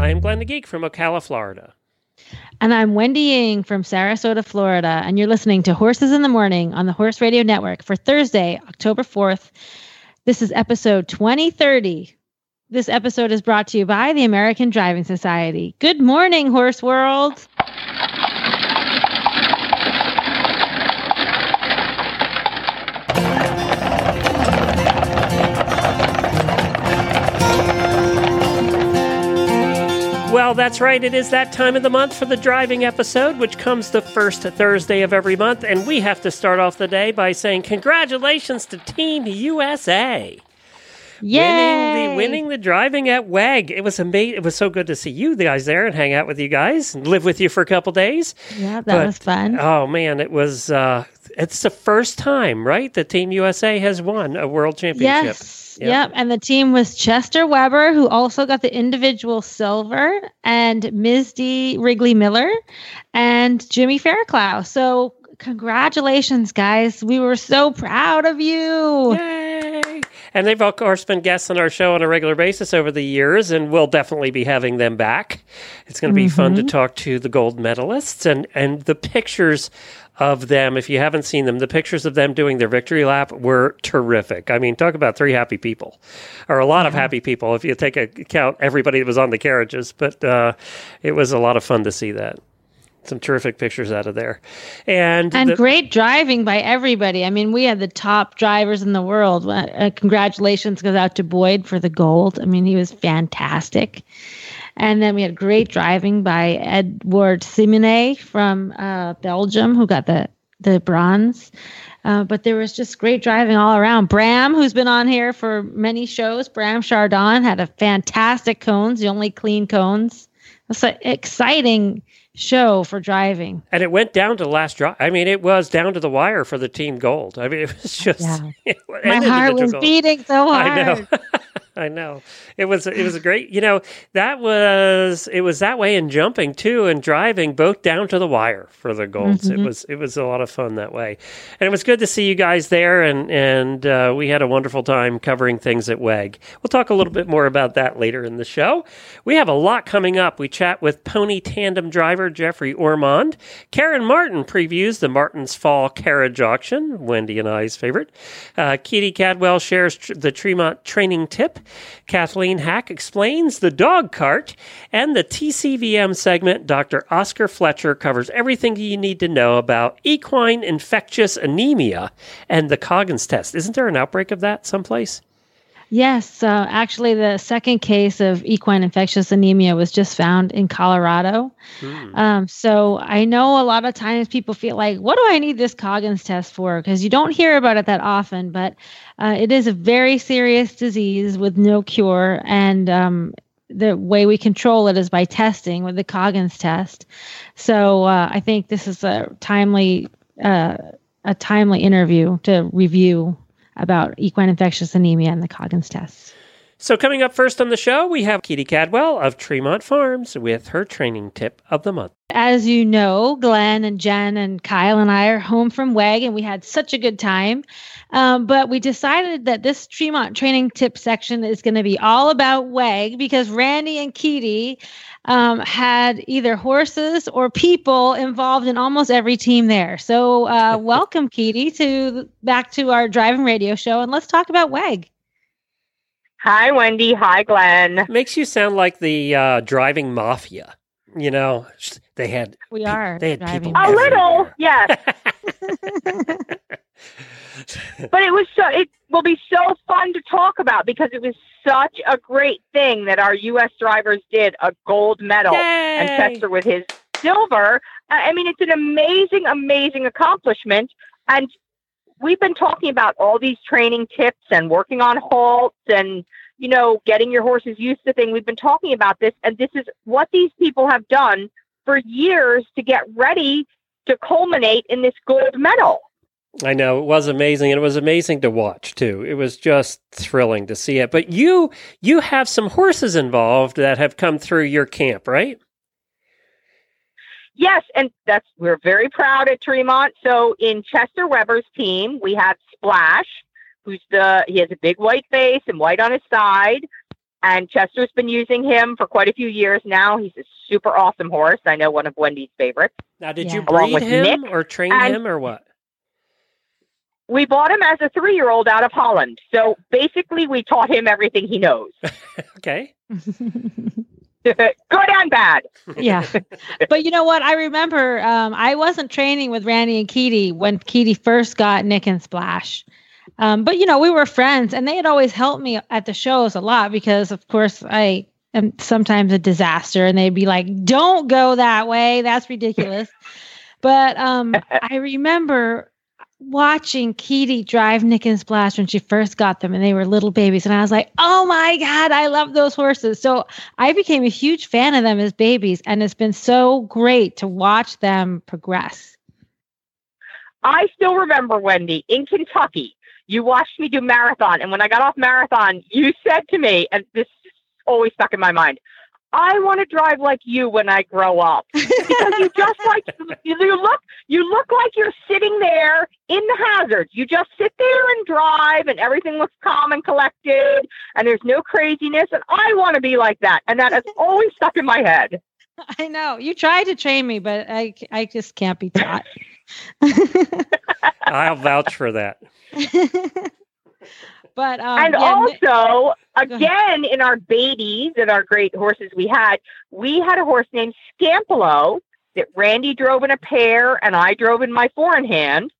I'm Glenn the Geek from Ocala, Florida. And I'm Wendy Ying from Sarasota, Florida, and you're listening to Horses in the Morning on the Horse Radio Network for Thursday, October 4th. This is episode 2030. This episode is brought to you by the American Driving Society. Good morning, horse world. Well, that's right. It is that time of the month for the driving episode, which comes the first Thursday of every month. And we have to start off the day by saying congratulations to Team USA. Yay! Winning the driving at WEG. It was amazing. It was so good to see you guys there and hang out with you guys and live with you for a couple days. Yeah, was fun. Oh, man, it was. It's the first time, right, that Team USA has won a world championship. Yes. Yep, and the team was Chester Weber, who also got the individual silver, and Ms. D. Wrigley-Miller, and Jimmy Fairclough. So congratulations, guys. We were so proud of you. Yay! And they've, of course, been guests on our show on a regular basis over the years, and we'll definitely be having them back. It's going to be fun to talk to the gold medalists and the pictures of them. If you haven't seen them, the pictures of them doing their victory lap were terrific. I mean, talk about three happy people, or a lot of happy people, if you take account everybody that was on the carriages. But it was a lot of fun to see that. Some terrific pictures out of there. And great driving by everybody. I mean, we had the top drivers in the world. Congratulations goes out to Boyd for the gold. I mean, he was fantastic. And then we had great driving by Edward Simonet from Belgium, who got the bronze. But there was just great driving all around. Bram, who's been on here for many shows, Bram Chardon, had a fantastic cones, the only clean cones. It's an exciting show for driving. And it went down to the last drive. I mean, it was down to the wire for the team gold. I mean, it was just... Yeah. My heart was beating so hard. I know. I know. It was a great, it was that way in jumping too, and driving, both down to the wire for the golds. It was a lot of fun that way. And it was good to see you guys there. And we had a wonderful time covering things at WEG. We'll talk a little bit more about that later in the show. We have a lot coming up. We chat with pony tandem driver Jeffrey Ormond. Karen Martin previews the Martin's Fall Carriage Auction, Wendy and I's favorite. Katie Cadwell shares the Tremont training tip. Kathleen Hack explains the dog cart, and the TCVM segment, Dr. Oscar Fletcher covers everything you need to know about equine infectious anemia and the Coggins test. Isn't there an outbreak of that someplace? Yes. Actually, the second case of equine infectious anemia was just found in Colorado. So I know a lot of times people feel like, what do I need this Coggins test for? Because you don't hear about it that often, but it is a very serious disease with no cure. And the way we control it is by testing with the Coggins test. So I think this is a timely interview to review about equine infectious anemia and the Coggins test. So coming up first on the show, we have Katie Cadwell of Tremont Farms with her training tip of the month. As you know, Glenn and Jen and Kyle and I are home from WEG, and we had such a good time. But we decided that this Tremont training tip section is going to be all about WEG, because Randy and Katie had either horses or people involved in almost every team there. So welcome, Katie, back to our driving radio show, and let's talk about WEG. Hi, Wendy. Hi, Glenn. Makes you sound like the driving mafia. You know, they had people a little, yes. But it will be so fun to talk about, because it was such a great thing that our U.S. drivers did a gold medal. Yay! And Chester with his silver. I mean, it's an amazing, amazing accomplishment. And we've been talking about all these training tips and working on halts and you know, getting your horses used to thing. We've been talking about this, and this is what these people have done for years to get ready to culminate in this gold medal. I know. It was amazing. And it was amazing to watch, too. It was just thrilling to see it. But you have some horses involved that have come through your camp, right? Yes, and we're very proud at Tremont. So in Chester Weber's team, we have Splash, he has a big white face and white on his side. And Chester's been using him for quite a few years now. He's a super awesome horse. I know, one of Wendy's favorites. Now, did you breed him Nick, or train him or what? We bought him as a 3-year-old out of Holland. So basically, we taught him everything he knows. Okay. Good and bad. Yeah. But you know what? I remember I wasn't training with Randy and Katie when Katie first got Nick and Splash. But, you know, we were friends, and they had always helped me at the shows a lot because, of course, I am sometimes a disaster, and they'd be like, don't go that way. That's ridiculous. But I remember watching Katie drive Nick and Splash when she first got them, and they were little babies. And I was like, oh my God, I love those horses. So I became a huge fan of them as babies, and it's been so great to watch them progress. I still remember, Wendy, in Kentucky, you watched me do marathon. And when I got off marathon, you said to me, and this always stuck in my mind, I want to drive like you when I grow up. Because you just like, you look like you're sitting there in the hazards. You just sit there and drive, and everything looks calm and collected, and there's no craziness. And I want to be like that. And that has always stuck in my head. I know. You tried to train me, but I just can't be taught. I'll vouch for that. But and also, again, in our babies and our great horses we had a horse named Scampolo that Randy drove in a pair and I drove in my four in hand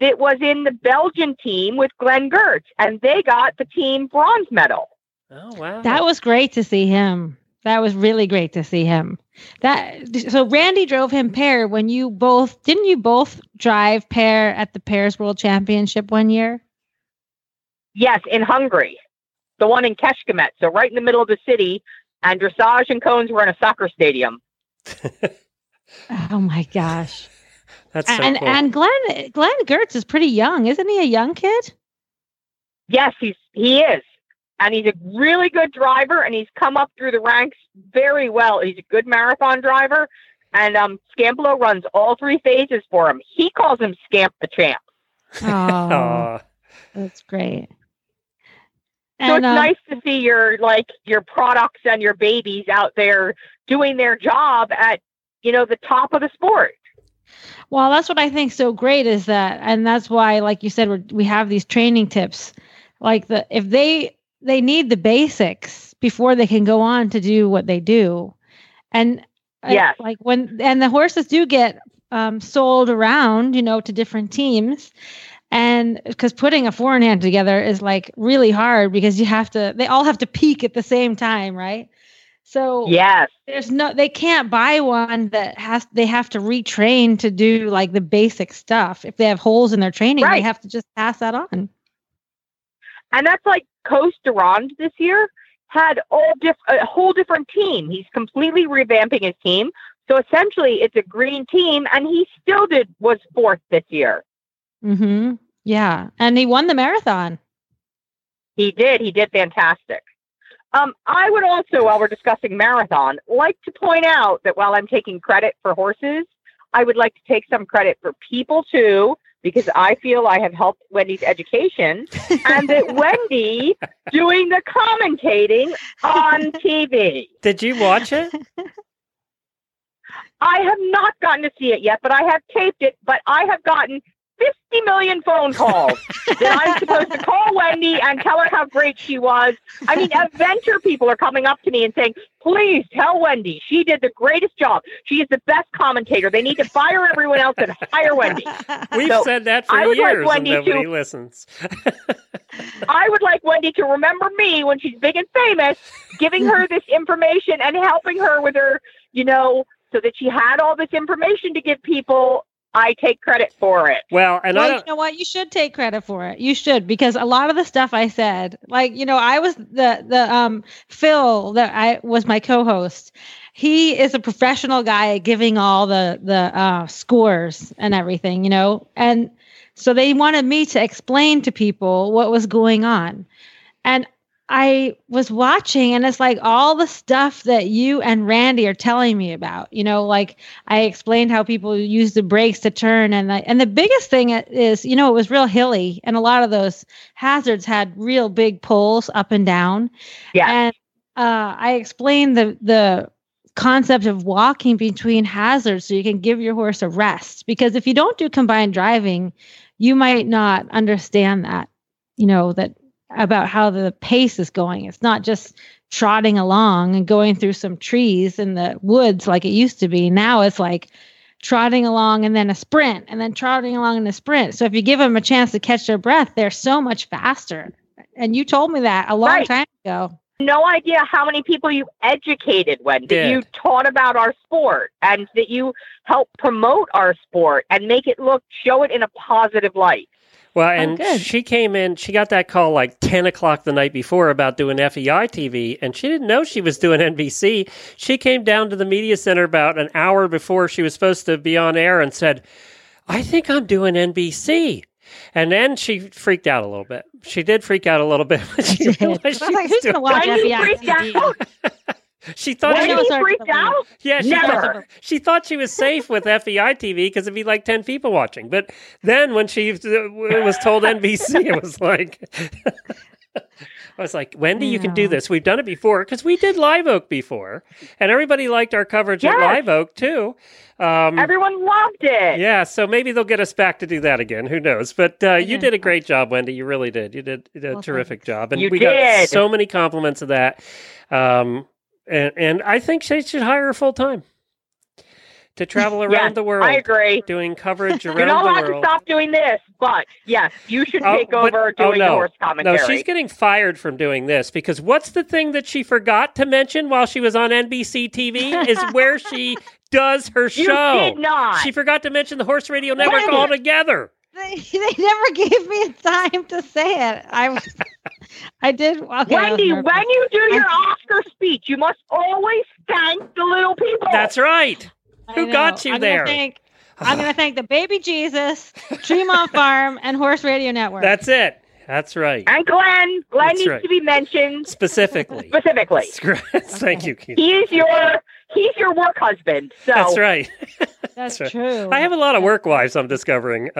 that was in the Belgian team with Glenn Gertz, and they got the team bronze medal. Oh, wow. That was great to see him. That was really great to see him. So Randy drove him pair when didn't you both drive pair at the Pairs World Championship one year? Yes, in Hungary, the one in Kecskemét. So right in the middle of the city, and dressage and cones were in a soccer stadium. Oh my gosh. That's so cool. And Glenn Gertz is pretty young. Isn't he a young kid? Yes, he is. And he's a really good driver, and he's come up through the ranks very well. He's a good marathon driver, and Scampolo runs all three phases for him. He calls him Scamp the Champ. Oh, that's great. And, so it's nice to see your products and your babies out there doing their job at, the top of the sport. Well, that's what I think so great is that, and that's why, like you said, we have these training tips, like They need the basics before they can go on to do what they do. And yes. The horses do get sold around, to different teams. And because putting a four in hand together is like really hard because they all have to peak at the same time. Right. So yes, they can't buy one they have to retrain to do like the basic stuff. If they have holes in their training, right. They have to just pass that on. And that's like Coast Durand this year had a whole different team. He's completely revamping his team. So essentially it's a green team, and he still was fourth this year. Mm-hmm. Yeah. And he won the marathon. He did. He did fantastic. I would also, while we're discussing marathon, like to point out that while I'm taking credit for horses, I would like to take some credit for people too, because I feel I have helped Wendy's education, and that Wendy doing the commentating on TV. Did you watch it? I have not gotten to see it yet, but I have taped it, but I have gotten 50 million phone calls that I'm supposed to call Wendy and tell her how great she was. I mean, adventure people are coming up to me and saying, please tell Wendy she did the greatest job. She is the best commentator. They need to fire everyone else and hire Wendy. We've said that for years, like, and nobody listens. I would like Wendy to remember me when she's big and famous, giving her this information and helping her with her, so that she had all this information to give people I take credit for it. Well, and well, you know what? You should take credit for it. You should, because a lot of the stuff I said, like, you know, I was the Phil that I was my co-host. He is a professional guy at giving all the scores and everything, you know? And so they wanted me to explain to people what was going on. And I was watching, and it's like all the stuff that you and Randy are telling me about, you know, like I explained how people use the brakes to turn. And the biggest thing is, you know, it was real hilly, and a lot of those hazards had real big pulls up and down. Yeah. And I explained the concept of walking between hazards so you can give your horse a rest, because if you don't do combined driving, you might not understand that, you know, that about how the pace is going. It's not just trotting along and going through some trees in the woods like it used to be. Now it's like trotting along and then a sprint, and then trotting along and a sprint. So if you give them a chance to catch their breath, they're so much faster. And you told me that a long time ago. No idea how many people you educated, Wendy. Yeah. You taught about our sport, and that you helped promote our sport and make it show it in a positive light. Well, and she came in, she got that call like 10 o'clock the night before about doing FEI TV, and she didn't know she was doing NBC. She came down to the media center about an hour before she was supposed to be on air and said, I think I'm doing NBC. And then she freaked out a little bit. She did freak out a little bit. She thought she was freaked out. Yeah, she thought she was safe with FEI TV because it'd be like 10 people watching. But then when she was told NBC, it was like, I was like, Wendy, you can do this. We've done it before, because we did Live Oak before, and everybody liked our coverage at Live Oak too. Everyone loved it. Yeah, so maybe they'll get us back to do that again. Who knows? But you did a great job, Wendy. You really did. You did a terrific job, and we got so many compliments of that. And I think they should hire her full time to travel around the world. I agree. Doing coverage around the world. You're not allowed to stop doing this, but yes, you should take over doing horse commentary. No, she's getting fired from doing this, because what's the thing that she forgot to mention while she was on NBC TV is where she does her show. You did not. She forgot to mention the Horse Radio Network altogether. They never gave me a time to say it. I did. Okay, Wendy, when you do your Oscar speech, you must always thank the little people. That's right. Who got you there? I'm going to thank the Baby Jesus, Tremont Farm, and Horse Radio Network. That's it. That's right. And Glenn. Glenn needs to be mentioned. Specifically. Thank you, Keith. He's your work husband. So. That's right. That's true. I have a lot of work wives, I'm discovering.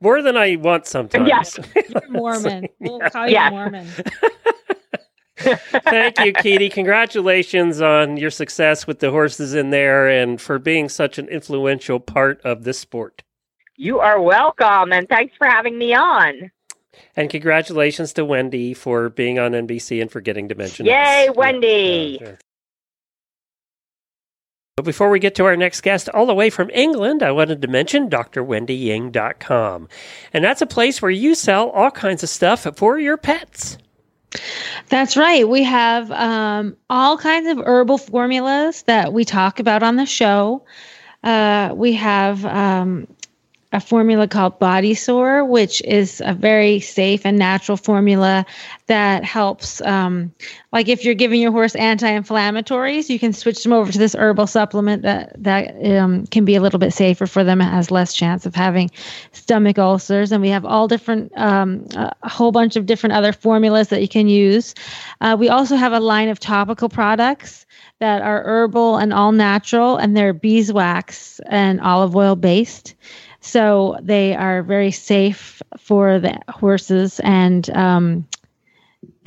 More than I want sometimes. Yes. You're Mormon. We'll call you Mormon. Thank you, Katie. Congratulations on your success with the horses in there, and for being such an influential part of this sport. You are welcome, and thanks for having me on. And congratulations to Wendy for being on NBC and for getting to mention us. Yay, Wendy! Yeah. But before we get to our next guest, all the way from England, I wanted to mention drwendyying.com. And that's a place where you sell all kinds of stuff for your pets. That's right. We have all kinds of herbal formulas that we talk about on the show. We have a formula called Body Sore, which is a very safe and natural formula that helps, like if you're giving your horse anti-inflammatories, you can switch them over to this herbal supplement that can be a little bit safer for them. It has less chance of having stomach ulcers. And we have all different, a whole bunch of different other formulas that you can use. We also have a line of topical products that are herbal and all natural, and they're beeswax and olive oil based. So they are very safe for the horses, and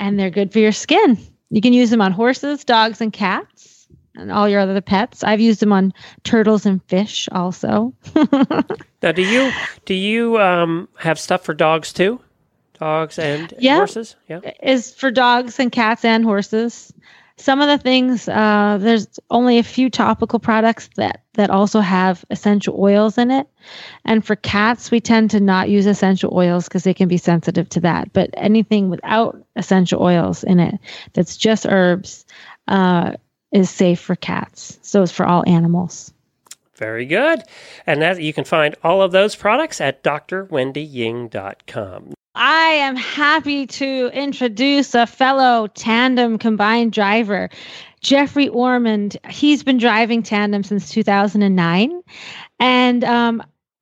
they're good for your skin. You can use them on horses, dogs, and cats, and all your other pets. I've used them on turtles and fish also. Now, do you have stuff for dogs too? Dogs and horses? Yeah, is for dogs and cats and horses. Some of the things, there's only a few topical products that also have essential oils in it. And for cats, we tend to not use essential oils because they can be sensitive to that. But anything without essential oils in it that's just herbs is safe for cats. So it's for all animals. Very good. And that, you can find all of those products at drwendying.com. I am happy to introduce a fellow tandem combined driver, Jeffrey Ormond. He's been driving tandem since 2009. And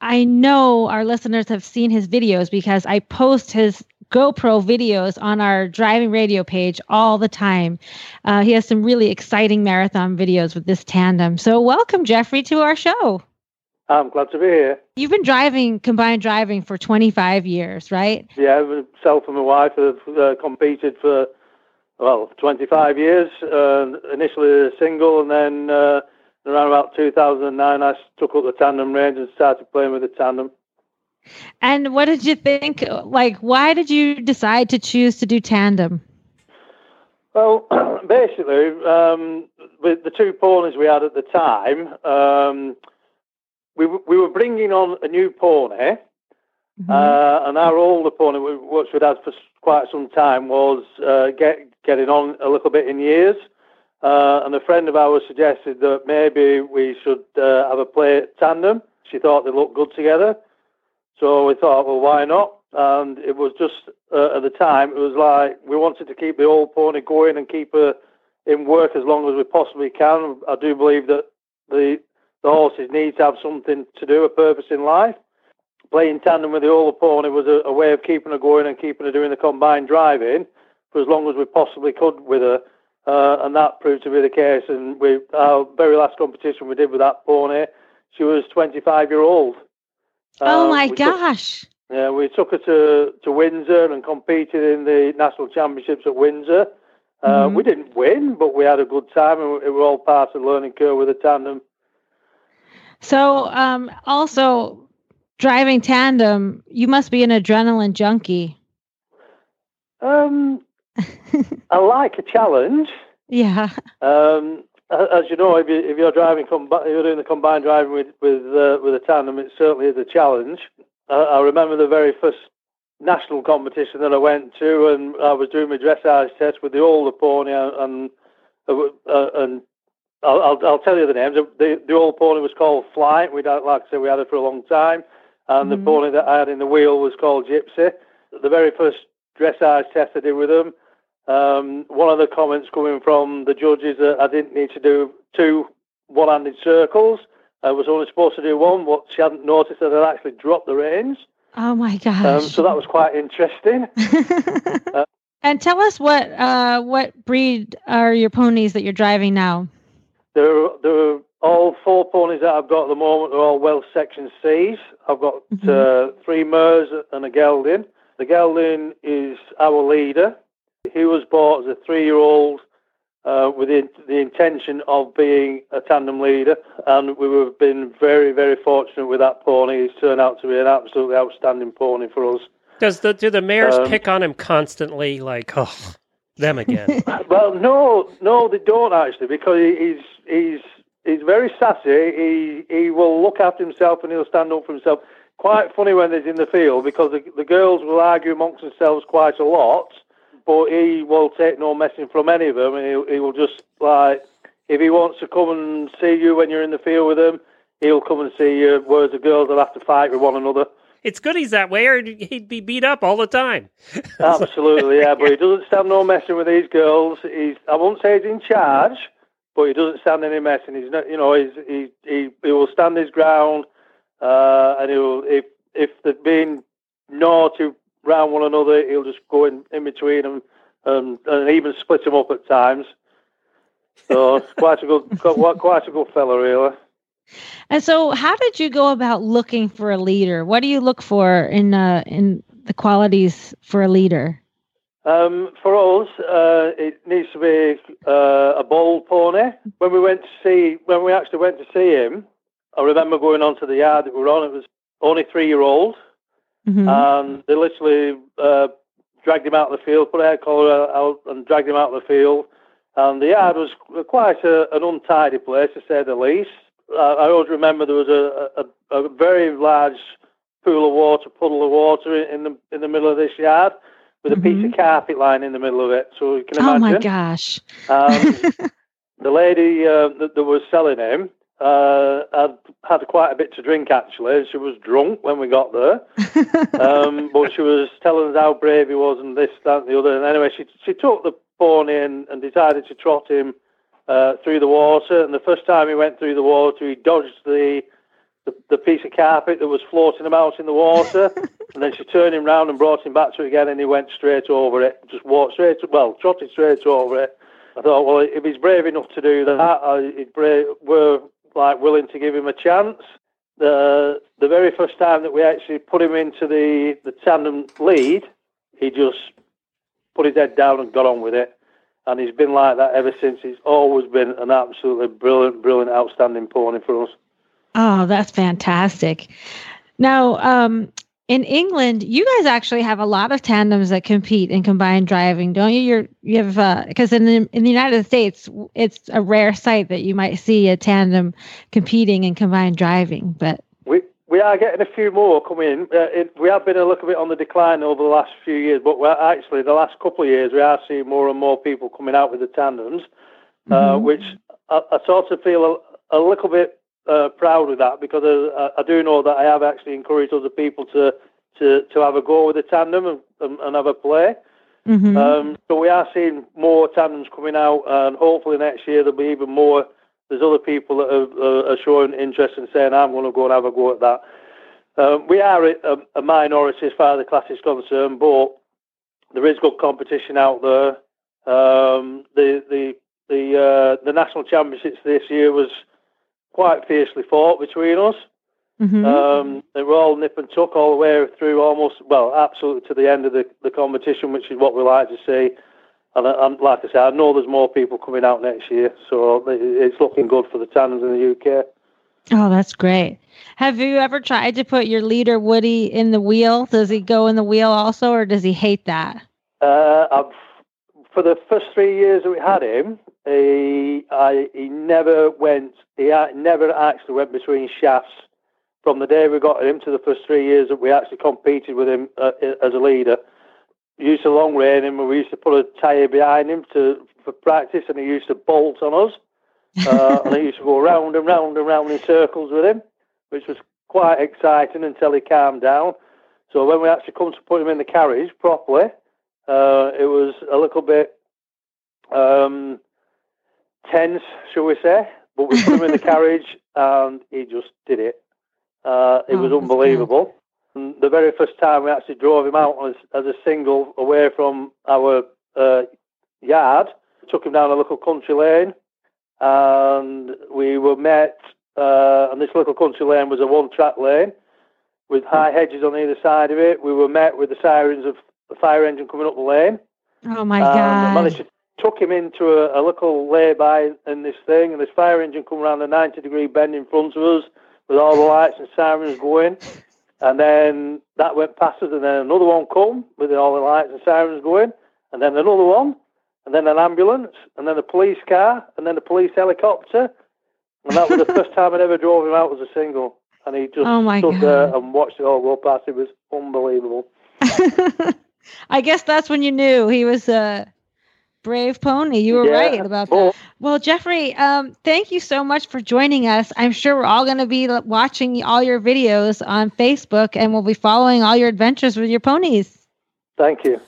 I know our listeners have seen his videos because I post his GoPro videos on our driving radio page all the time. He has some really exciting marathon videos with this tandem. So welcome, Jeffrey, to our show. I'm glad to be here. You've been driving, combined driving, for 25 years, right? Yeah, myself and my wife have competed for, 25 years. Initially single, and then around about 2009, I took up the tandem range and started playing with the tandem. And what did you think? Why did you decide to choose to do tandem? Well, basically, with the two ponies we had at the time, we were bringing on a new pony, mm-hmm. And our older pony, which we'd had for quite some time, was getting on a little bit in years. And a friend of ours suggested that maybe we should have a play at tandem. She thought they looked good together. So we thought, well, why not? And it was just, at the time, it was like we wanted to keep the old pony going and keep her in work as long as we possibly can. I do believe that the horses need to have something to do, a purpose in life. Playing tandem with the older pony was a way of keeping her going and keeping her doing the combined driving for as long as we possibly could with her. And that proved to be the case. And our very last competition we did with that pony, she was 25-year-old. Oh, my gosh. Yeah, we took her to Windsor and competed in the national championships at Windsor. Mm-hmm. We didn't win, but we had a good time, and it was all part of the learning curve with a tandem. So, also, driving tandem, you must be an adrenaline junkie. I like a challenge. Yeah. As you know, if you're driving, you're doing the combined driving with a tandem, it certainly is a challenge. I remember the very first national competition that I went to, and I was doing my dressage test with the older pony, and I'll tell you the names. The old pony was called Fly. We had it for a long time, and mm-hmm. the pony that I had in the wheel was called Gypsy. The very first dressage test I did with them. One of the comments coming from the judges that I didn't need to do two one-handed circles. I was only supposed to do one, but she hadn't noticed that I'd actually dropped the reins. Oh, my gosh. So that was quite interesting. And tell us what breed are your ponies that you're driving now? They're all four ponies that I've got at the moment are all Welsh Section Cs. I've got mm-hmm. Three mares and a gelding. The gelding is our leader. He was bought as a 3-year-old with the intention of being a tandem leader, and we've been very, very fortunate with that pony. He's turned out to be an absolutely outstanding pony for us. Do the mares pick on him constantly, them again? Well, no, they don't actually, because he's very sassy. He will look after himself and he'll stand up for himself. Quite funny when he's in the field, because the girls will argue amongst themselves quite a lot. But he will take no messing from any of them, and he will just, if he wants to come and see you when you're in the field with him, he'll come and see you, whereas the girls will have to fight with one another. It's good he's that way, or he'd be beat up all the time. Absolutely, yeah, but he doesn't stand no messing with these girls. I won't say he's in charge, but he doesn't stand any messing. He's not, he will stand his ground, and he'll, if they're being naughty round one another, he'll just go in between them and even split them up at times. So quite a good fella, really. And so, how did you go about looking for a leader? What do you look for in the qualities for a leader? For us, it needs to be a bold pony. When we actually went to see him, I remember going onto the yard that we were on. It was only 3-year-old. Mm-hmm. And they literally dragged him out of the field, put a hair collar out and dragged him out of the field. And the yard was quite an untidy place, to say the least. I always remember there was a very large puddle of water in the middle of this yard with a mm-hmm. piece of carpet lying in the middle of it. So you can imagine. Oh, my gosh. The lady that was selling him, I'd had quite a bit to drink, actually. She was drunk when we got there. But she was telling us how brave he was and this, that, and the other. And anyway, she took the pony and decided to trot him through the water. And the first time he went through the water, he dodged the piece of carpet that was floating about in the water. And then she turned him round and brought him back to it again, and he went straight over it. Just walked straight, trotted straight over it. I thought, well, if he's brave enough to do that, we're like willing to give him a chance. The very first time that we actually put him into the tandem lead, he just put his head down and got on with it. And he's been like that ever since. He's always been an absolutely brilliant, brilliant, outstanding pony for us. Oh, that's fantastic. Now, in England, you guys actually have a lot of tandems that compete in combined driving, don't you? You have because in the United States, it's a rare sight that you might see a tandem competing in combined driving. But we are getting a few more coming in. We have been a little bit on the decline over the last few years, but we're actually the last couple of years we are seeing more and more people coming out with the tandems, which I sort of feel a little bit proud of that, because I do know that I have actually encouraged other people to have a go with a tandem and have a play. So we are seeing more tandems coming out, and hopefully next year there'll be even more. There's other people that are showing interest and saying, I'm going to go and have a go at that. We are a minority as far as the class is concerned, but there is good competition out there. The national championships this year was quite fiercely fought between us. They were all nip and tuck all the way through, absolutely to the end of the competition, which is what we like to see. And like I say, I know there's more people coming out next year, so it's looking good for the tandems in the UK. Oh, that's great. Have you ever tried to put your leader, Woody, in the wheel? Does he go in the wheel also, or does he hate that? For the first 3 years that we had him, he never actually went between shafts. From the day we got him to the first 3 years that we actually competed with him as a leader, we used to long rein him, and we used to put a tyre behind him for practice, and he used to bolt on us, and he used to go round and round and round in circles with him, which was quite exciting until he calmed down. So when we actually come to put him in the carriage properly, it was a little bit tense, shall we say, but we put him in the carriage and he just did it. It was unbelievable. And the very first time we actually drove him out as a single away from our yard, took him down a little country lane, and we were met, and this little country lane was a one-track lane with high hedges on either side of it. We were met with the sirens of the fire engine coming up the lane. Oh, my God. I managed to tuck him into a little lay-by in this thing, and this fire engine come around a 90-degree bend in front of us with all the lights and sirens going. And then that went past us, and then another one come with all the lights and sirens going, and then another one, and then an ambulance, and then a police car, and then a police helicopter. And that was the first time I'd ever drove him out as a single. And he just stood there and watched it all go past. It was unbelievable. I guess that's when you knew he was a brave pony. You were right about that. Well, Jeffrey, thank you so much for joining us. I'm sure we're all going to be watching all your videos on Facebook, and we'll be following all your adventures with your ponies. Thank you.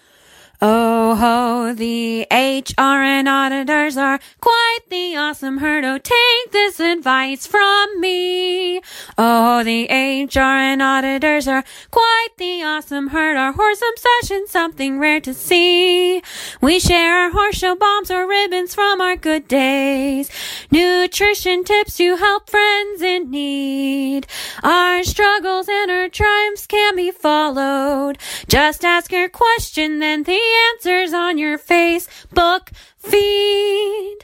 Oh ho, the HR and auditors are quite the awesome herd. Oh, take this advice from me. Oh, the HR and auditors are quite the awesome herd. Our horse obsession, something rare to see. We share our horse show bombs or ribbons from our good days. Nutrition tips to help friends in need. Our struggles and our triumphs can be followed. Just ask your question, then the answers on your Facebook feed.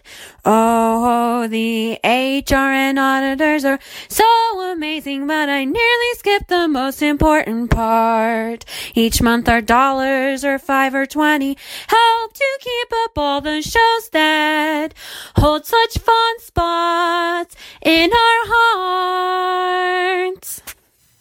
Oh, the HR and auditors are so amazing, but I nearly skipped the most important part. Each month our dollars or $5 or $20 help to keep up all the shows that hold such fun spots in our hearts.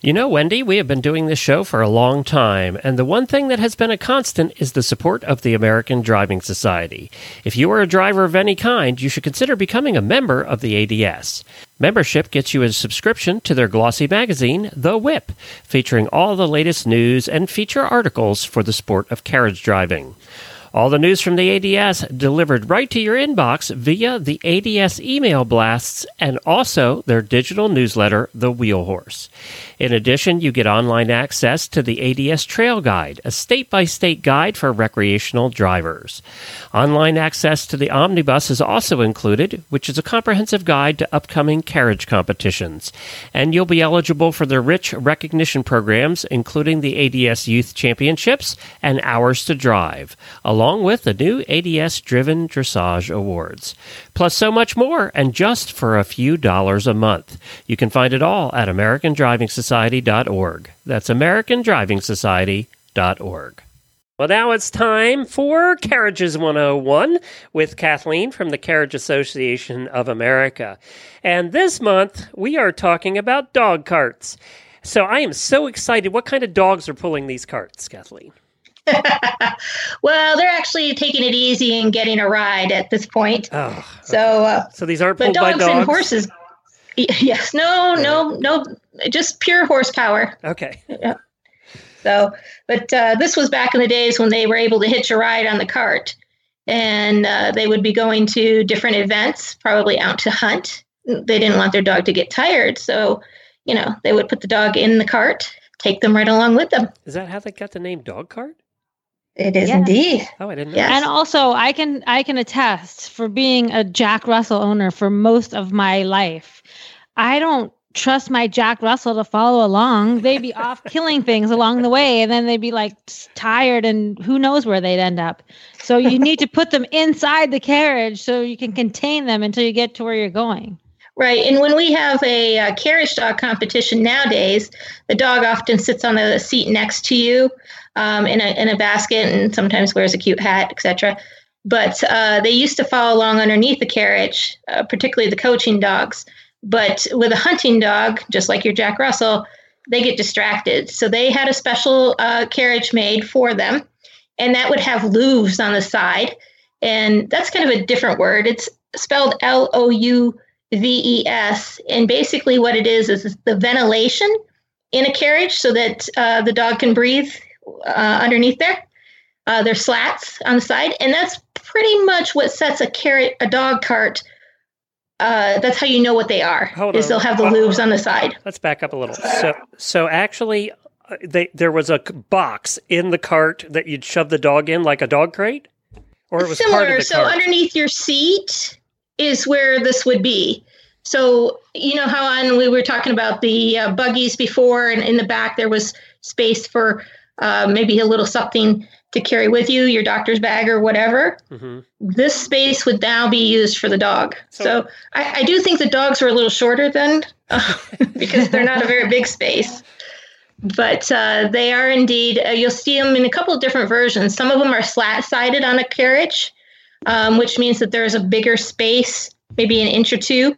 You know, Wendy, we have been doing this show for a long time, and the one thing that has been a constant is the support of the American Driving Society. If you are a driver of any kind, you should consider becoming a member of the ADS. Membership gets you a subscription to their glossy magazine, The Whip, featuring all the latest news and feature articles for the sport of carriage driving. All the news from the ADS delivered right to your inbox via the ADS email blasts and also their digital newsletter, The Wheel Horse. In addition, you get online access to the ADS Trail Guide, a state-by-state guide for recreational drivers. Online access to the Omnibus is also included, which is a comprehensive guide to upcoming carriage competitions. And you'll be eligible for their rich recognition programs, including the ADS Youth Championships and Hours to Drive, along with the new ADS Driven Dressage Awards, plus so much more, and just for a few dollars a month. You can find it all at AmericanDrivingSociety.org. That's AmericanDrivingSociety.org. Well, now it's time for Carriages 101 with Kathleen from the Carriage Association of America. And this month, we are talking about dog carts. So I am so excited. What kind of dogs are pulling these carts, Kathleen? Well, they're actually taking it easy and getting a ride at this point. Oh, so, so these aren't pulled by dogs and horses. Yes, no, just pure horsepower. Okay. Yeah. So, but this was back in the days when they were able to hitch a ride on the cart, and they would be going to different events, probably out to hunt. They didn't want their dog to get tired, so you know they would put the dog in the cart, take them right along with them. Is that how they got the name dog cart? It is indeed. Oh, I didn't know. Yes. And also, I can attest for being a Jack Russell owner for most of my life. I don't trust my Jack Russell to follow along. They'd be off killing things along the way, and then they'd be like tired, and who knows where they'd end up. So you need to put them inside the carriage so you can contain them until you get to where you're going. Right, and when we have a carriage dog competition nowadays, the dog often sits on the seat next to you in a basket, and sometimes wears a cute hat, etc. But they used to follow along underneath the carriage, particularly the coaching dogs. But with a hunting dog, just like your Jack Russell, they get distracted. So they had a special carriage made for them, and that would have louvres on the side, and that's kind of a different word. It's spelled LOUVES, and basically what it is the ventilation in a carriage so that the dog can breathe underneath there. There's slats on the side, and that's pretty much what sets a dog cart. That's how you know what they are. Hold on. They'll have the lubes on the side. Let's back up a little. So actually, there was a box in the cart that you'd shove the dog in, like a dog crate, or it was similar. Part of the cart. Underneath your seat is where this would be. So you know how we were talking about the buggies before, and in the back there was space for maybe a little something to carry with you, your doctor's bag or whatever. Mm-hmm. This space would now be used for the dog. So I do think the dogs were a little shorter then because they're not a very big space. But they are indeed, you'll see them in a couple of different versions. Some of them are slat-sided on a carriage, which means that there's a bigger space, maybe an inch or two.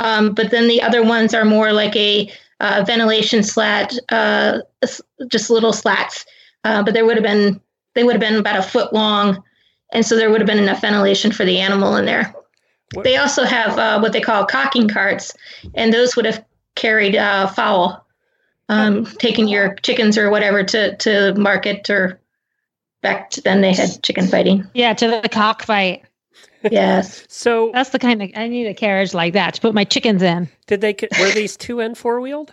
But then the other ones are more like a ventilation slat, just little slats. But they would have been about a foot long, and so there would have been enough ventilation for the animal in there. What? They also have what they call cocking carts, and those would have carried fowl, taking your chickens or whatever to market, or back to then they had chicken fighting. Yeah, to the cock fight. Yes. So that's the kind of, I need a carriage like that to put my chickens in. Were these 2- and 4-wheeled?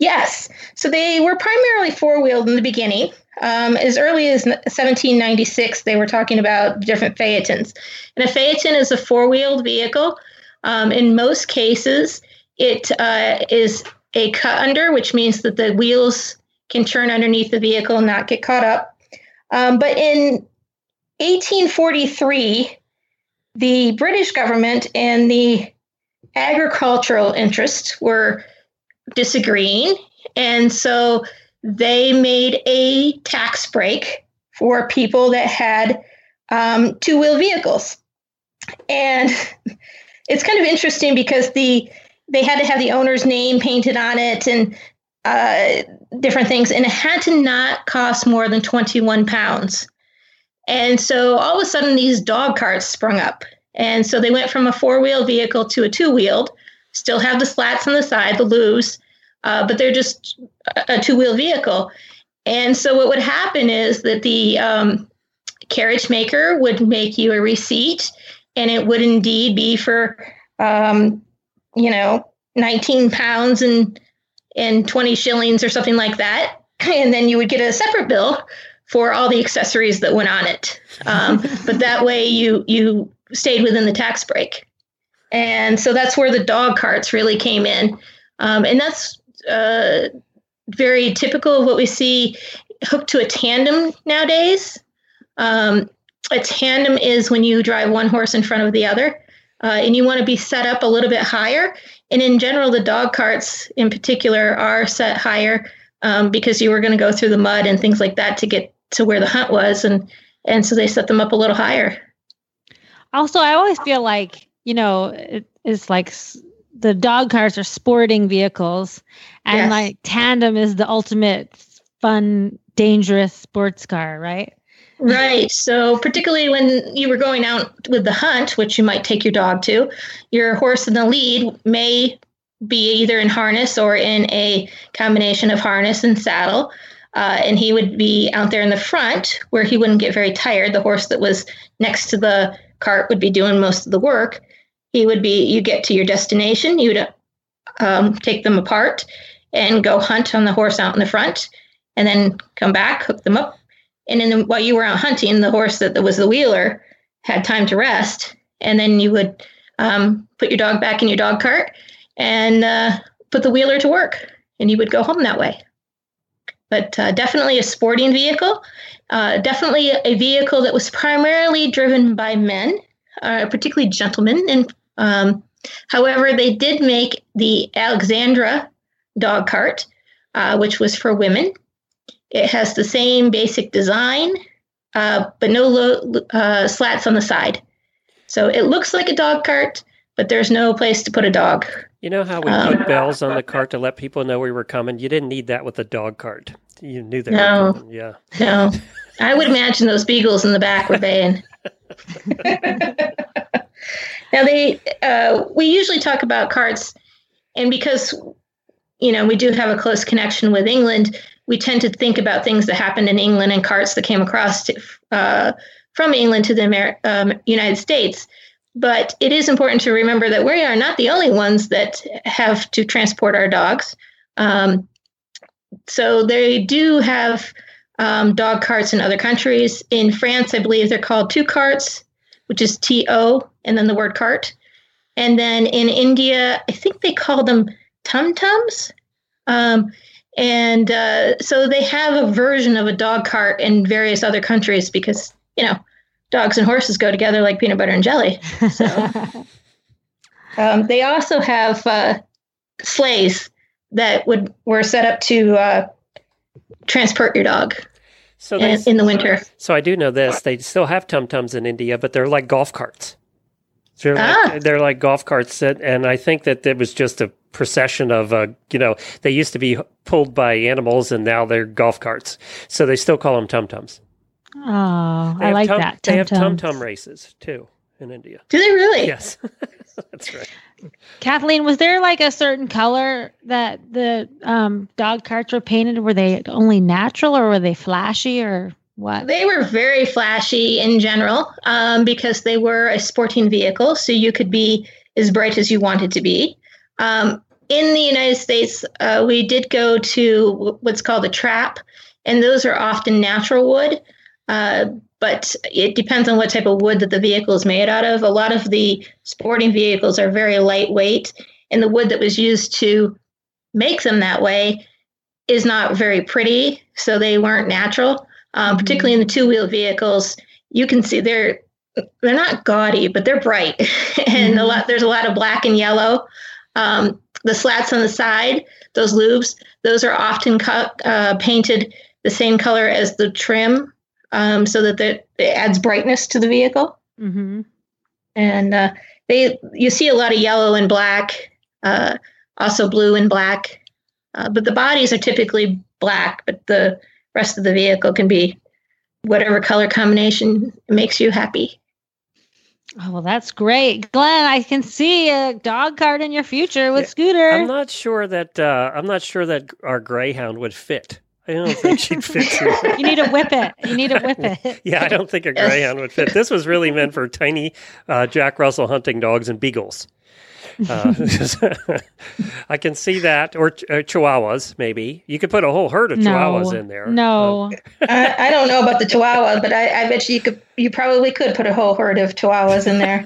Yes. So they were primarily 4-wheeled in the beginning. As early as 1796, they were talking about different phaetons. And a phaeton is a 4-wheeled vehicle. In most cases, it is a cut under, which means that the wheels can turn underneath the vehicle and not get caught up. But in 1843, the British government and the agricultural interests were disagreeing, and so they made a tax break for people that had 2-wheel vehicles. And it's kind of interesting because they had to have the owner's name painted on it, and different things, and it had to not cost more than 21 pounds. And so all of a sudden, these dog carts sprung up. And so they went from a four-wheeled vehicle to a two-wheeled, still have the slats on the side, the louvs, but they're just a two-wheel vehicle. And so what would happen is that the carriage maker would make you a receipt, and it would indeed be for, 19 pounds and 20 shillings or something like that. And then you would get a separate bill for all the accessories that went on it. But that way you stayed within the tax break. And so that's where the dog carts really came in. And that's very typical of what we see hooked to a tandem nowadays. A tandem is when you drive one horse in front of the other, and you want to be set up a little bit higher. And in general, the dog carts in particular are set higher because you were going to go through the mud and things like that to get to where the hunt was. And so they set them up a little higher. Also, I always feel like, it's like the dog carts are sporting vehicles, and yes, like tandem is the ultimate fun, dangerous sports car, right? Right. So particularly when you were going out with the hunt, which you might take your dog to, your horse in the lead may be either in harness or in a combination of harness and saddle. And he would be out there in the front where he wouldn't get very tired. The horse that was next to the cart would be doing most of the work. You get to your destination, you'd take them apart and go hunt on the horse out in the front, and then come back, hook them up. And then while you were out hunting, the horse that was the wheeler had time to rest. And then you would put your dog back in your dog cart and put the wheeler to work. And you would go home that way. But definitely a sporting vehicle. Definitely a vehicle that was primarily driven by men, particularly gentlemen. And however, they did make the Alexandra dog cart, which was for women. It has the same basic design, but no slats on the side. So it looks like a dog cart, but there's no place to put a dog. You know how we put bells on the cart to let people know we were coming? You didn't need that with a dog cart. You knew they were coming. Yeah. No. I would imagine those beagles in the back were baying. Now, we usually talk about carts, and because, we do have a close connection with England, we tend to think about things that happened in England and carts that came across from England to the United States. But it is important to remember that we are not the only ones that have to transport our dogs. So they do have dog carts in other countries. In France, I believe they're called two carts, which is T-O and then the word cart. And then in India, I think they call them tum-tums. And so they have a version of a dog cart in various other countries because, dogs and horses go together like peanut butter and jelly. So they also have sleighs that were set up to transport your dog in the winter. So I do know this. They still have tum-tums in India, but they're like golf carts. So they're like golf carts. And I think that it was just a procession of, they used to be pulled by animals, and now they're golf carts. So they still call them tum-tums. Oh, I like that. They have tum-tum races, too, in India. Do they really? Yes. That's right. Kathleen, was there like a certain color that the dog carts were painted? Were they only natural, or were they flashy, or what? They were very flashy in general because they were a sporting vehicle, so you could be as bright as you wanted to be. In the United States, we did go to what's called a trap, and those are often natural wood, but it depends on what type of wood that the vehicle is made out of. A lot of the sporting vehicles are very lightweight, and the wood that was used to make them that way is not very pretty, so they weren't natural. Particularly in the two-wheel vehicles, you can see they're not gaudy, but they're bright, and there's a lot of black and yellow. The slats on the side, those lubes, those are often painted the same color as the trim, so that it adds brightness to the vehicle. Mm-hmm. And you see a lot of yellow and black, also blue and black, But the bodies are typically black, but the rest of the vehicle can be whatever color combination makes you happy. Oh, well, that's great. Glenn, I can see a dog cart in your future with Scooter. I'm not sure that our Greyhound would fit. I don't think she'd fit through. You need a whippet. Yeah, I don't think a Greyhound would fit. This was really meant for tiny Jack Russell hunting dogs and beagles. I can see that, or Chihuahuas, maybe. You could put a whole herd of Chihuahuas in there. No, I don't know about the Chihuahua, but I bet you probably could put a whole herd of Chihuahuas in there.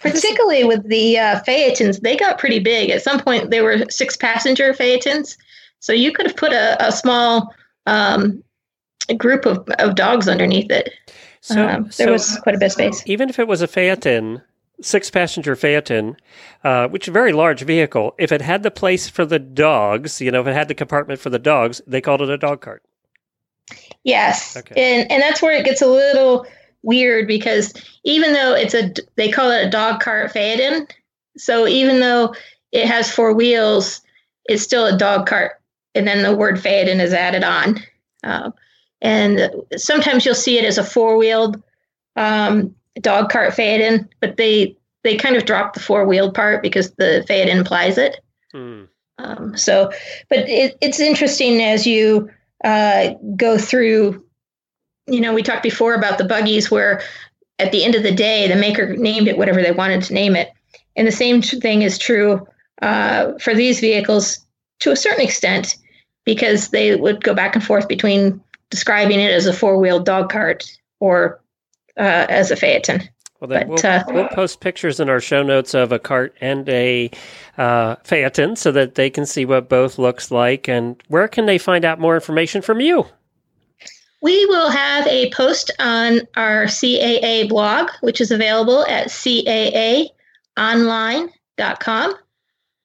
Particularly with the Phaetons, they got pretty big. At some point, they were 6-passenger Phaetons, so you could have put a small group of dogs underneath it. So there was quite a bit of space. Even if it was a Phaeton. 6-passenger Phaeton, which is a very large vehicle. If it had the place for the dogs, if it had the compartment for the dogs, they called it a dog cart. Yes. Okay. And that's where it gets a little weird, because even though they call it a dog cart Phaeton, so even though it has 4 wheels, it's still a dog cart. And then the word Phaeton is added on. And sometimes you'll see it as a 4-wheeled dog cart Phaeton, but they kind of dropped the 4-wheeled part because the Phaeton implies it. But it's interesting as you go through, we talked before about the buggies where at the end of the day, the maker named it whatever they wanted to name it. And the same thing is true for these vehicles to a certain extent, because they would go back and forth between describing it as a 4-wheeled dog cart or as a Phaeton. Well, then we'll post pictures in our show notes of a cart and a Phaeton so that they can see what both looks like. And where can they find out more information from you? We will have a post on our CAA blog, which is available at caaonline.com.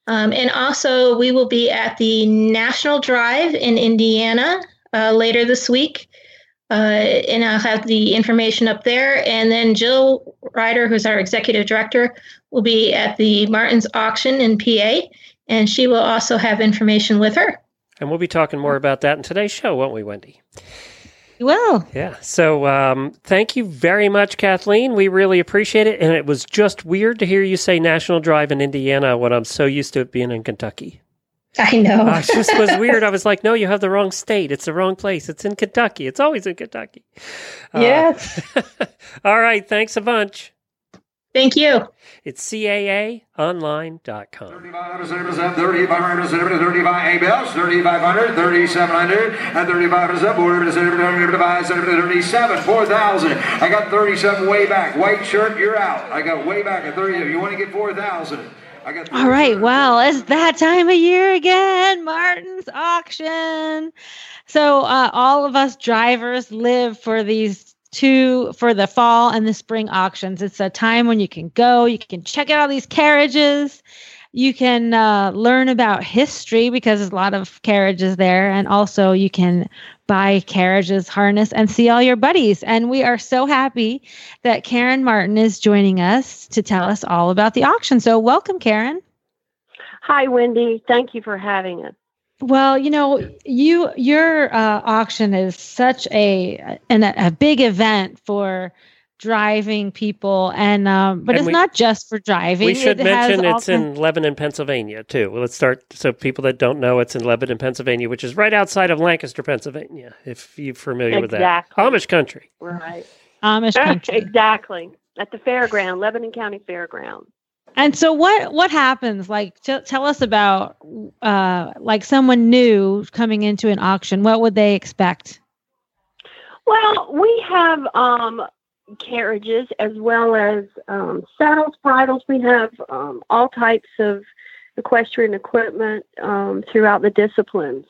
And also we will be at the National Drive in Indiana later this week. And I'll have the information up there. And then Jill Ryder, who's our executive director, will be at the Martin's auction in PA, and she will also have information with her. And we'll be talking more about that in today's show, won't we, Wendy? We will. Yeah. So thank you very much, Kathleen. We really appreciate it. And it was just weird to hear you say National Drive in Indiana when I'm so used to it being in Kentucky. I know. It just was weird. I was like, no, you have the wrong state. It's the wrong place. It's in Kentucky. It's always in Kentucky. Yes. All right. Thanks a bunch. Thank you. It's CAAonline.com. 3500, 3500, 35 bells, 3500, 3700, and 3500, 37, 4000. I got 37 way back. White shirt, you're out. I got way back at 30. If you want to get 4000. All right, well, it's that time of year again, Martin's auction. So all of us drivers live for for the fall and the spring auctions. It's a time when you can go, you can check out all these carriages, you can learn about history because there's a lot of carriages there, and also you can buy carriages, harness, and see all your buddies. And we are so happy that Karen Martin is joining us to tell us all about the auction. So welcome, Karen. Hi, Wendy. Thank you for having us. Well, your auction is such a big event for driving people, and but it's not just for driving. We should mention it's in Lebanon, Pennsylvania, too. Well, let's start. So people that don't know, it's in Lebanon, Pennsylvania, which is right outside of Lancaster, Pennsylvania, if you're familiar with that. Amish country. Right. Amish country. Exactly. At the fairground, Lebanon County Fairground. And so what happens? Like, tell us about, like, someone new coming into an auction. What would they expect? Well, we have carriages as well as saddles, bridles. We have all types of equestrian equipment throughout the disciplines.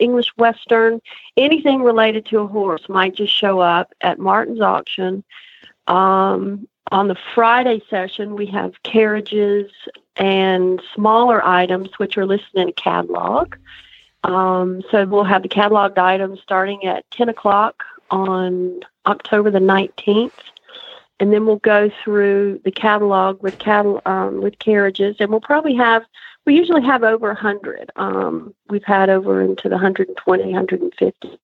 English Western, anything related to a horse might just show up at Martin's auction. On the Friday session, we have carriages and smaller items which are listed in a catalog. So we'll have the cataloged items starting at 10 o'clock on October the 19th, and then we'll go through the catalog with with carriages, and we'll probably have, we usually have over 100. We've had over into the 120, 150.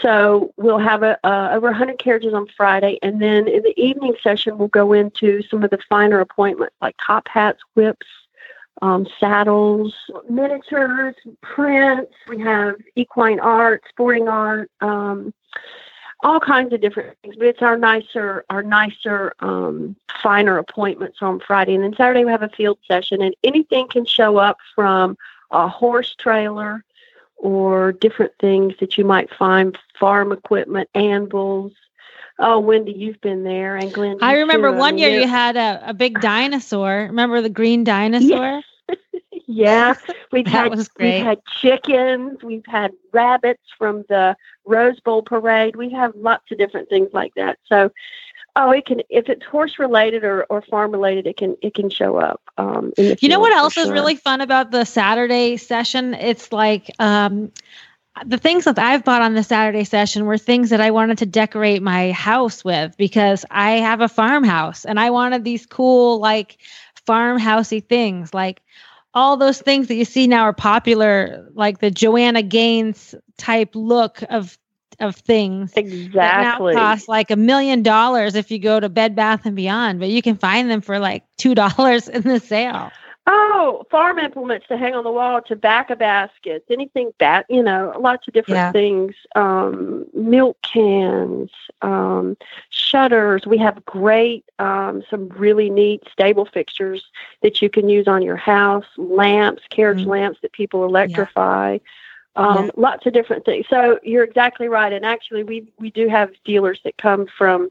So we'll have over 100 carriages on Friday, and then in the evening session, we'll go into some of the finer appointments like top hats, whips, saddles, miniatures, prints. We have equine art, sporting art, all kinds of different things. But it's our nicer, finer appointments on Friday. And then Saturday, we have a field session, and anything can show up from a horse trailer or different things that you might find, farm equipment, anvils. Oh, Wendy, you've been there, and Glenn. I remember one year you had a big dinosaur. Remember the green dinosaur? Yeah. We've had chickens. We've had rabbits from the Rose Bowl parade. We have lots of different things like that. So, if it's horse related or farm related, it can show up. You know what else is really fun about the Saturday session? It's like, the things that I've bought on the Saturday session were things that I wanted to decorate my house with, because I have a farmhouse and I wanted these cool, like, farmhousey things. Like all those things that you see now are popular, like the Joanna Gaines type look of things. Exactly. That now cost like $1 million if you go to Bed Bath & Beyond, but you can find them for like $2 in the sale. Oh, farm implements to hang on the wall, tobacco baskets, anything that, lots of different things. Milk cans, shutters. We have great, some really neat stable fixtures that you can use on your house, lamps, carriage lamps that people electrify, lots of different things. So you're exactly right. And actually we do have dealers that come from,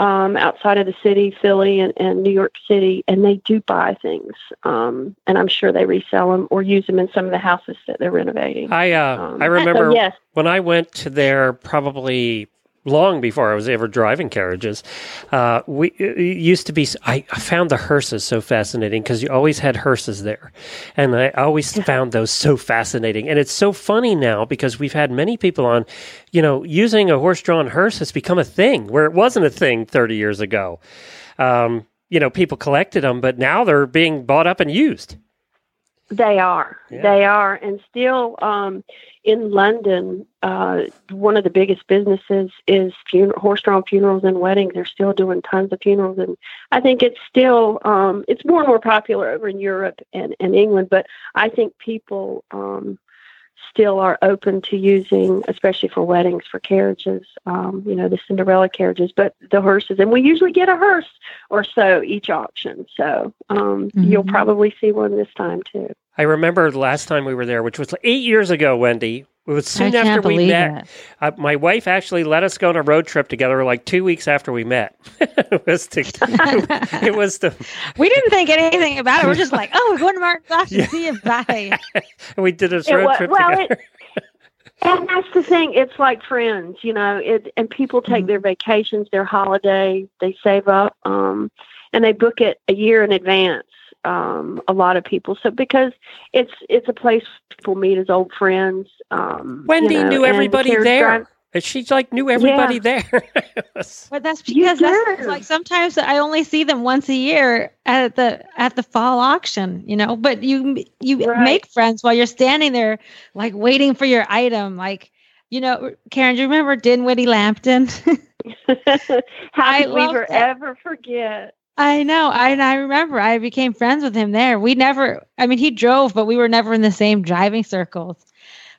outside of the city, Philly and New York City, and they do buy things. And I'm sure they resell them or use them in some of the houses that they're renovating. I remember when I went to there, probably long before I was ever driving carriages, I found the hearses so fascinating, because you always had hearses there. And I always found those so fascinating. And it's so funny now, because we've had many people on, using a horse-drawn hearse has become a thing where it wasn't a thing 30 years ago. People collected them, but now they're being bought up and used. They are. Yeah. They are. And still in London, one of the biggest businesses is horse-drawn funerals and weddings. They're still doing tons of funerals. And I think it's still, it's more and more popular over in Europe and England. But I think people still are open to using, especially for weddings, for carriages, the Cinderella carriages, but the hearses. And we usually get a hearse or so each auction. So you'll probably see one this time too. I remember the last time we were there, which was 8 years ago, Wendy. It was soon after we met. My wife actually let us go on a road trip together, like 2 weeks after we met. We didn't think anything about it. We're just like, oh, we're going to MartinAuctioneers. See you, bye. And we did this road trip together. And that's the thing. It's like friends, and people take their vacations, their holiday, they save up, and they book it a year in advance. A lot of people. So because it's a place people meet as old friends. Wendy knew everybody there. She knew everybody there. But that's because that's like sometimes I only see them once a year at the fall auction, But you make friends while you're standing there, like waiting for your item, like. Karen, do you remember Dinwiddie Lambton? How could we ever forget? I know. I remember I became friends with him there. He drove, but we were never in the same driving circles.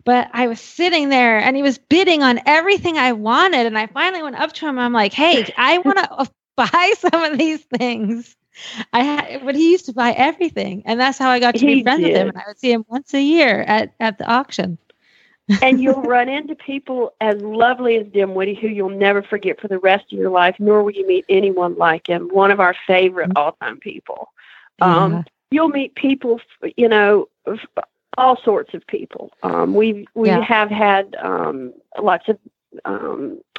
But I was sitting there and he was bidding on everything I wanted. And I finally went up to him. I'm like, hey, I want to buy some of these things. But he used to buy everything. And that's how I got to be friends with him. And I would see him once a year at the auction. And you'll run into people as lovely as Dinwiddie, who you'll never forget for the rest of your life, nor will you meet anyone like him, one of our favorite all-time people. You'll meet people, all sorts of people. We have had lots of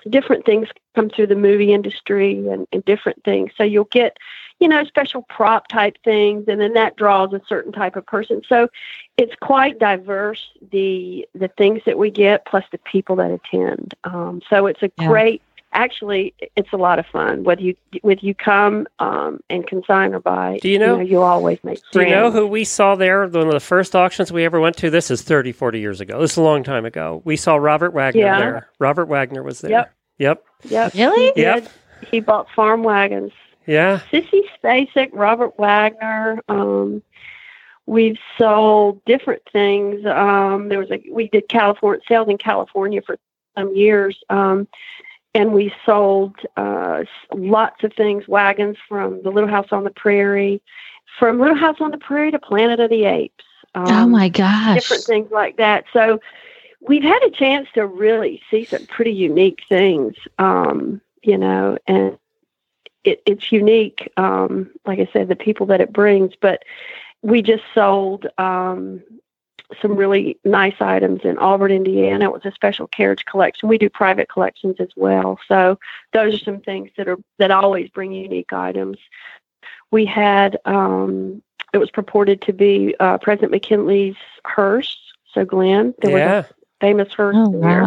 different things come through the movie industry and different things. So you'll get, special prop type things, and then that draws a certain type of person. So it's quite diverse, the things that we get, plus the people that attend. So it's a great actually, it's a lot of fun. Whether you come and consign or buy, you always make friends. Do you know who we saw there? One of the first auctions we ever went to. This is 30, 40 years ago. This is a long time ago. We saw Robert Wagner there. Robert Wagner was there. Yep. Really? Yep. He bought farm wagons. Yeah. Sissy Spacek, Robert Wagner. We've sold different things. We did California sales in California for some years. And we sold lots of things, wagons from the Little House on the Prairie, from Little House on the Prairie to Planet of the Apes. Oh, my gosh. Different things like that. So we've had a chance to really see some pretty unique things, and it's unique, like I said, the people that it brings. But we just sold some really nice items in Auburn, Indiana. It was a special carriage collection. We do private collections as well. So those are some things that always bring unique items. We had, it was purported to be President McKinley's hearse. So Glenn, there was a famous hearse there.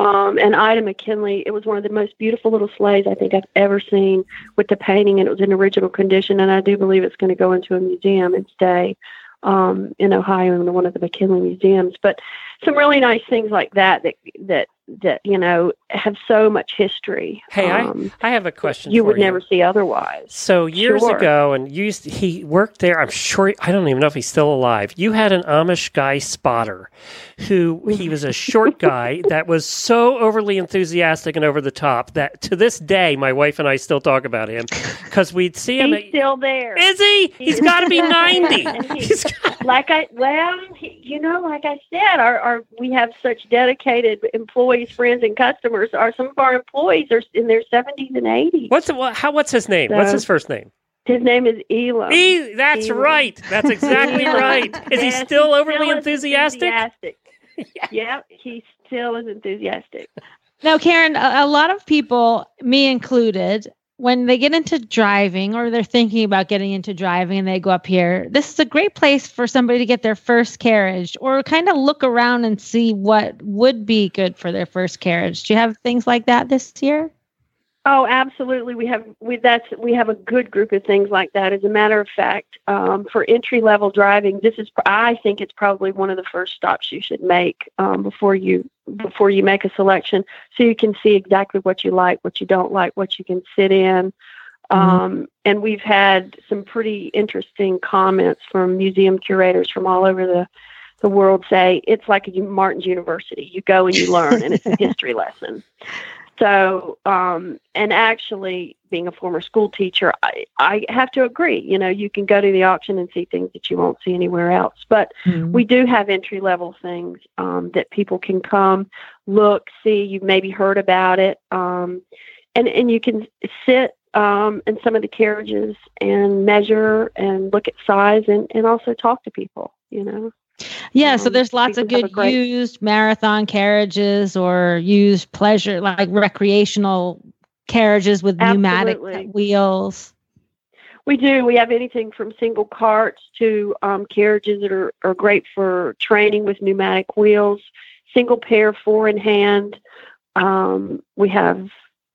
Wow. And Ida McKinley, it was one of the most beautiful little sleighs I think I've ever seen with the painting, and it was in original condition, and I do believe it's going to go into a museum and stay in Ohio in one of the McKinley museums. But some really nice things like that have so much history. Hey, I have a question. You would never see otherwise. So years ago, and he worked there. I'm sure I don't even know if he's still alive. You had an Amish guy spotter, who he was a short guy that was so overly enthusiastic and over the top that to this day my wife and I still talk about him because we'd see him. He's still there. Is he? He's got to be 90. Like I said, we have such dedicated employees. Friends and customers are some of our employees are in their 70s and 80s. What's his name? So, what's his first name? His name is Elon. That's Elon. Right. That's exactly right. Is he still overly enthusiastic? Yeah, he still is enthusiastic. Now, Karen, a lot of people, me included, when they get into driving or they're thinking about getting into driving and they go up here, this is a great place for somebody to get their first carriage or kind of look around and see what would be good for their first carriage. Do you have things like that this year? Oh, absolutely. We have a good group of things like that. As a matter of fact, for entry-level driving, I think it's probably one of the first stops you should make before you make a selection, so you can see exactly what you like, what you don't like, what you can sit in. And we've had some pretty interesting comments from museum curators from all over the world say, it's like Martin's University. You go and you learn, and it's a history lesson. So, and actually being a former school teacher, I have to agree, you can go to the auction and see things that you won't see anywhere else, but we do have entry level things, that people can come look, see, you've maybe heard about it. And you can sit, in some of the carriages and measure and look at size and also talk to people, Yeah, so there's lots of good used marathon carriages or used pleasure, like recreational carriages with pneumatic wheels. We do. We have anything from single carts to carriages that are great for training with pneumatic wheels, single pair, four in hand. We have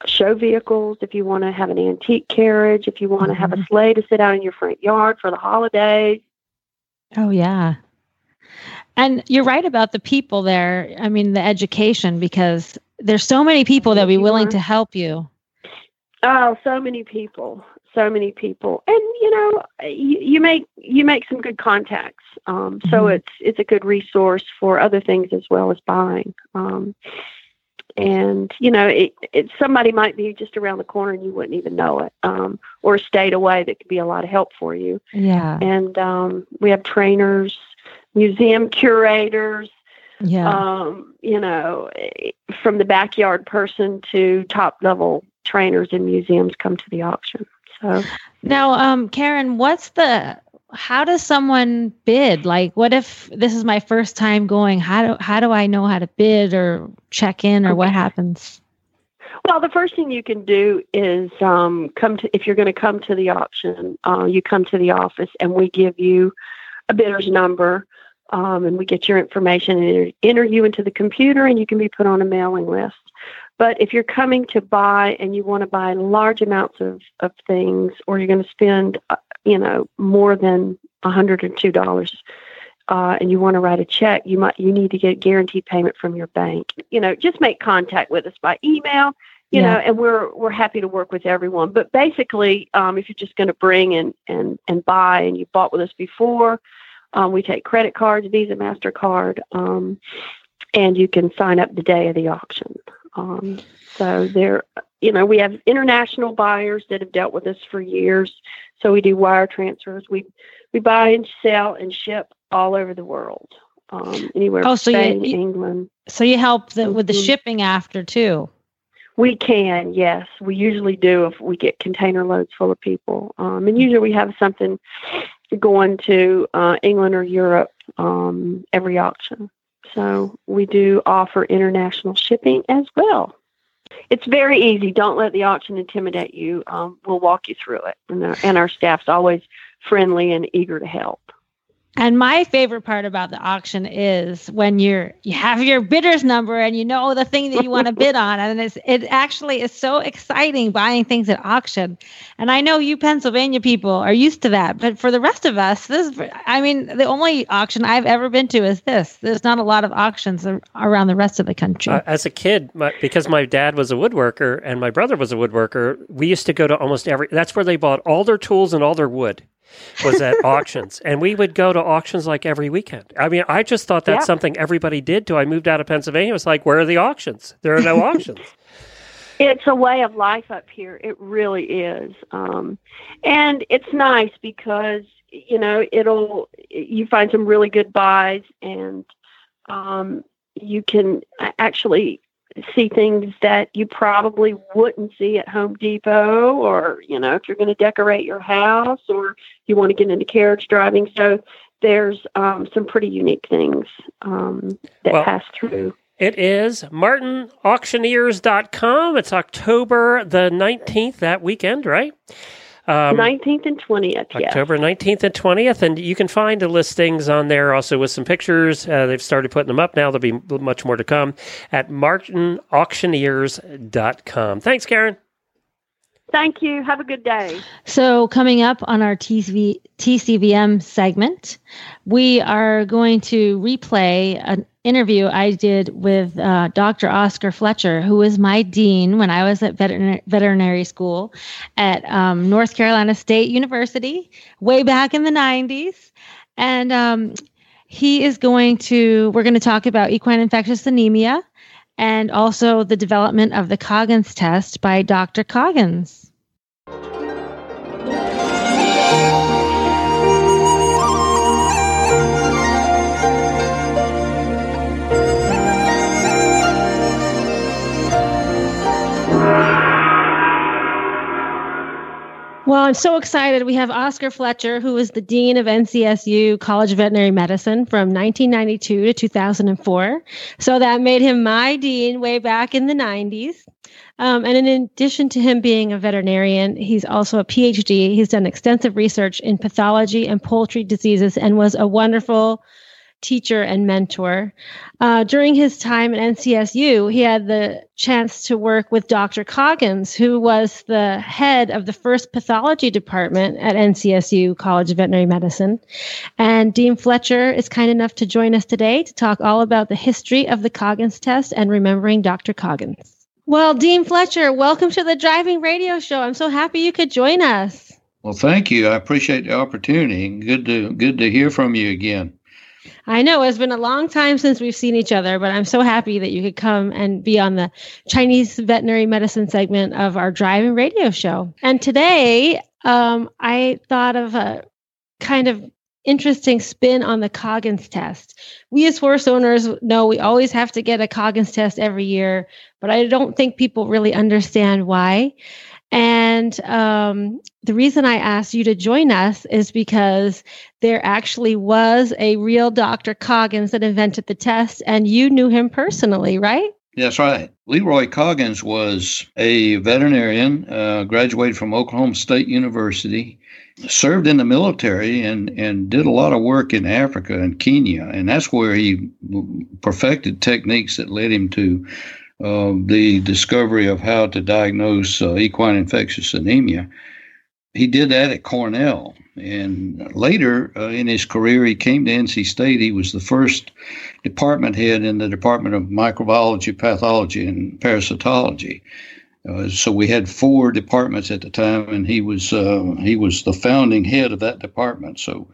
show vehicles if you want to have an antique carriage, if you want to have a sleigh to sit out in your front yard for the holidays. Oh, yeah. And you're right about the people there. I mean, the education, because there's so many people that would be willing to help you. Oh, so many people. And, you make some good contacts. So it's a good resource for other things as well as buying. And, somebody might be just around the corner and you wouldn't even know it, or a state away that could be a lot of help for you. Yeah. And we have trainers, museum curators, from the backyard person to top level trainers in museums come to the auction. So now, Karen, how does someone bid? Like, what if this is my first time going, how do I know how to bid or check in or what happens? Well, the first thing you can do is if you're going to come to the auction, you come to the office and we give you a bidder's number, and we get your information and enter you into the computer, and you can be put on a mailing list. But if you're coming to buy and you want to buy large amounts of things, or you're going to spend, more than $102, and you want to write a check, you need to get guaranteed payment from your bank. Just make contact with us by email. You know, and we're happy to work with everyone. But basically, if you're just going to bring and buy, and you bought with us before, we take credit cards, Visa, MasterCard, and you can sign up the day of the auction. So there, we have international buyers that have dealt with us for years. So we do wire transfers. We buy and sell and ship all over the world, anywhere. Oh, so Spain, England. So you help with the shipping after too. We can, yes. We usually do if we get container loads full of people. And usually we have something going to England or Europe every auction. So we do offer international shipping as well. It's very easy. Don't let the auction intimidate you. We'll walk you through it. And our staff's always friendly and eager to help. And my favorite part about the auction is when you have your bidder's number and the thing that you want to bid on. And it actually is so exciting buying things at auction. And I know you Pennsylvania people are used to that. But for the rest of us, the only auction I've ever been to is this. There's not a lot of auctions around the rest of the country. As a kid, because my dad was a woodworker and my brother was a woodworker, we used to go to almost that's where they bought all their tools and all their wood. Was at auctions. And we would go to auctions like every weekend. I just thought that's something everybody did till I moved out of Pennsylvania. It was like, where are the auctions? There are no auctions. It's a way of life up here. It really is. And it's nice because, you find some really good buys, and you can actually see things that you probably wouldn't see at Home Depot, or, if you're going to decorate your house or you want to get into carriage driving. So there's some pretty unique things that pass through. It is MartinAuctioneers.com. It's October the 19th, that weekend, right? 19th and 20th, yes. October 19th and 20th, and you can find the listings on there also with some pictures. They've started putting them up now. There'll be much more to come at MartinAuctioneers.com. Thanks, Karen. Thank you. Have a good day. So coming up on our TCVM segment, we are going to replay an interview I did with Dr. Oscar Fletcher, who was my dean when I was at veterinary school at North Carolina State University way back in the 90s. And we're going to talk about equine infectious anemia and also the development of the Coggins test by Dr. Coggins. Well, I'm so excited. We have Oscar Fletcher, who was the Dean of NCSU College of Veterinary Medicine from 1992 to 2004. So that made him my dean way back in the 90s. And in addition to him being a veterinarian, he's also a PhD. He's done extensive research in pathology and poultry diseases and was a wonderful teacher and mentor. During his time at NCSU, he had the chance to work with Dr. Coggins, who was the head of the first pathology department at NCSU College of Veterinary Medicine. And Dean Fletcher is kind enough to join us today to talk all about the history of the Coggins test and remembering Dr. Coggins. Well, Dean Fletcher, welcome to the Driving Radio Show. I'm so happy you could join us. Well, thank you. I appreciate the opportunity. Good to hear from you again. I know it's been a long time since we've seen each other, but I'm so happy that you could come and be on the Chinese veterinary medicine segment of our Driving Radio Show. And today, I thought of a kind of interesting spin on the Coggins test. We as horse owners know we always have to get a Coggins test every year, but I don't think people really understand why. And the reason I asked you to join us is because there actually was a real Dr. Coggins that invented the test, and you knew him personally, right? That's right. Leroy Coggins was a veterinarian, graduated from Oklahoma State University, served in the military, and did a lot of work in Africa and Kenya. And that's where he perfected techniques that led him to the discovery of how to diagnose equine infectious anemia. He did that at Cornell. And later in his career, he came to NC State. He was the first department head in the Department of Microbiology, Pathology, and Parasitology. So we had four departments at the time, and he was the founding head of that department. So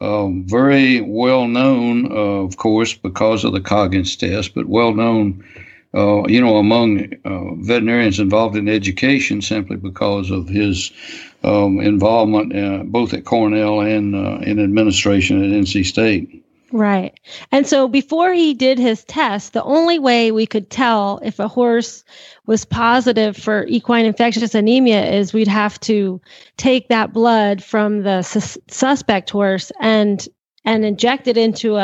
very well known, of course, because of the Coggins test, but well known, among veterinarians involved in education simply because of his involvement both at Cornell and in administration at NC State. Right. And so before he did his test, the only way we could tell if a horse was positive for equine infectious anemia is we'd have to take that blood from the suspect horse and inject it into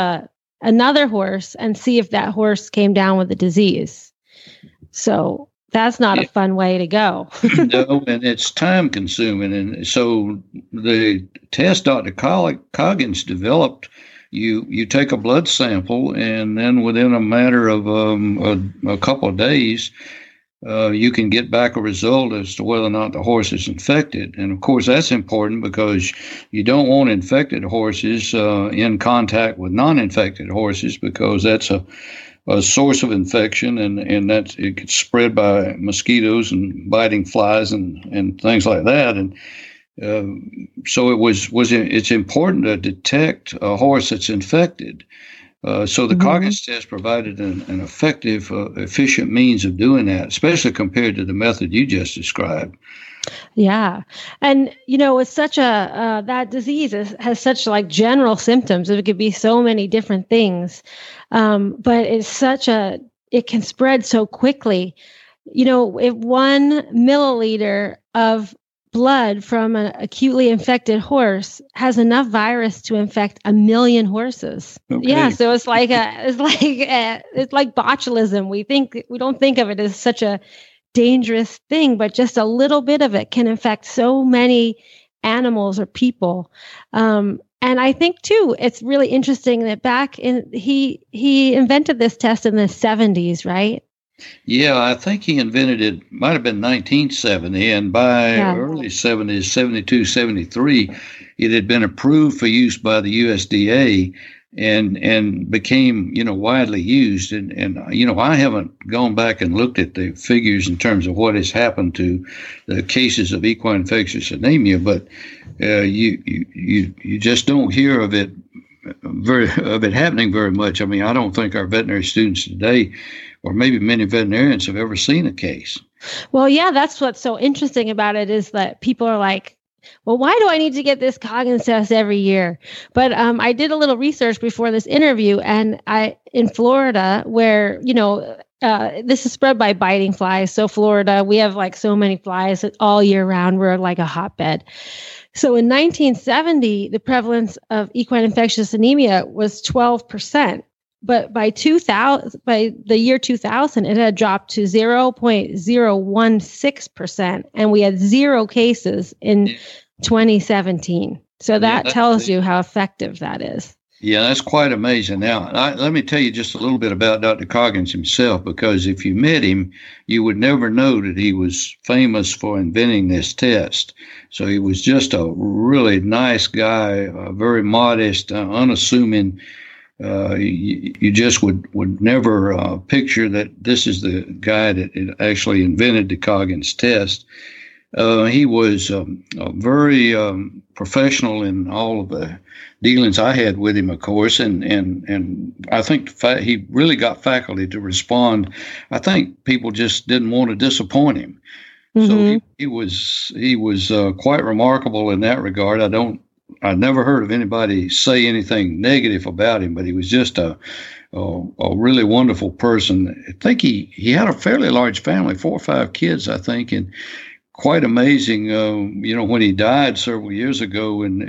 another horse and see if that horse came down with the disease. So that's not a fun way to go. No, and it's time consuming. And so the test Dr. Coggins developed, you take a blood sample, and then within a matter of a couple of days, you can get back a result as to whether or not the horse is infected. And of course, that's important because you don't want infected horses in contact with non-infected horses, because that's a source of infection, and that it gets spread by mosquitoes and biting flies and things like that. And so it's important to detect a horse that's infected. So the Coggins test provided an effective, efficient means of doing that, especially compared to the method you just described. Yeah. And, it's such that disease has such general symptoms. It could be so many different things. But it's it can spread so quickly. If 1 milliliter of blood from an acutely infected horse has enough virus to infect 1 million horses. Okay. Yeah, so it's like botulism. We don't think of it as such a dangerous thing, but just a little bit of it can infect so many animals or people. And I think too, it's really interesting that back in he invented this test in the 70s, right? Yeah, I think he invented it, might have been 1970, and by early 70s, 72, 73, it had been approved for use by the USDA and became, widely used. And I haven't gone back and looked at the figures in terms of what has happened to the cases of equine infectious anemia, but you just don't hear of it happening very much. I mean, I don't think our veterinary students today, or maybe many veterinarians, have ever seen a case. Well, yeah, that's what's so interesting about it, is that people are like, well, why do I need to get this Coggins test every year? But I did a little research before this interview, and in Florida, where, this is spread by biting flies. So Florida, we have so many flies all year round. We're a hotbed. So in 1970, the prevalence of equine infectious anemia was 12%. But by the year 2000, it had dropped to 0.016%, and we had 0 cases in 2017. So that tells you how effective that is. Yeah, that's quite amazing. Now, let me tell you just a little bit about Dr. Coggins himself, because if you met him, you would never know that he was famous for inventing this test. So he was just a really nice guy, very modest, unassuming. You just would never picture that this is the guy that actually invented the Coggins test. He was very professional in all of the dealings I had with him, of course, and I think he really got faculty to respond. I think people just didn't want to disappoint him. Mm-hmm. So he was quite remarkable in that regard. I never heard of anybody say anything negative about him, but he was just a really wonderful person. I think he had a fairly large family, 4 or 5 kids, I think, and quite amazing. When he died several years ago, and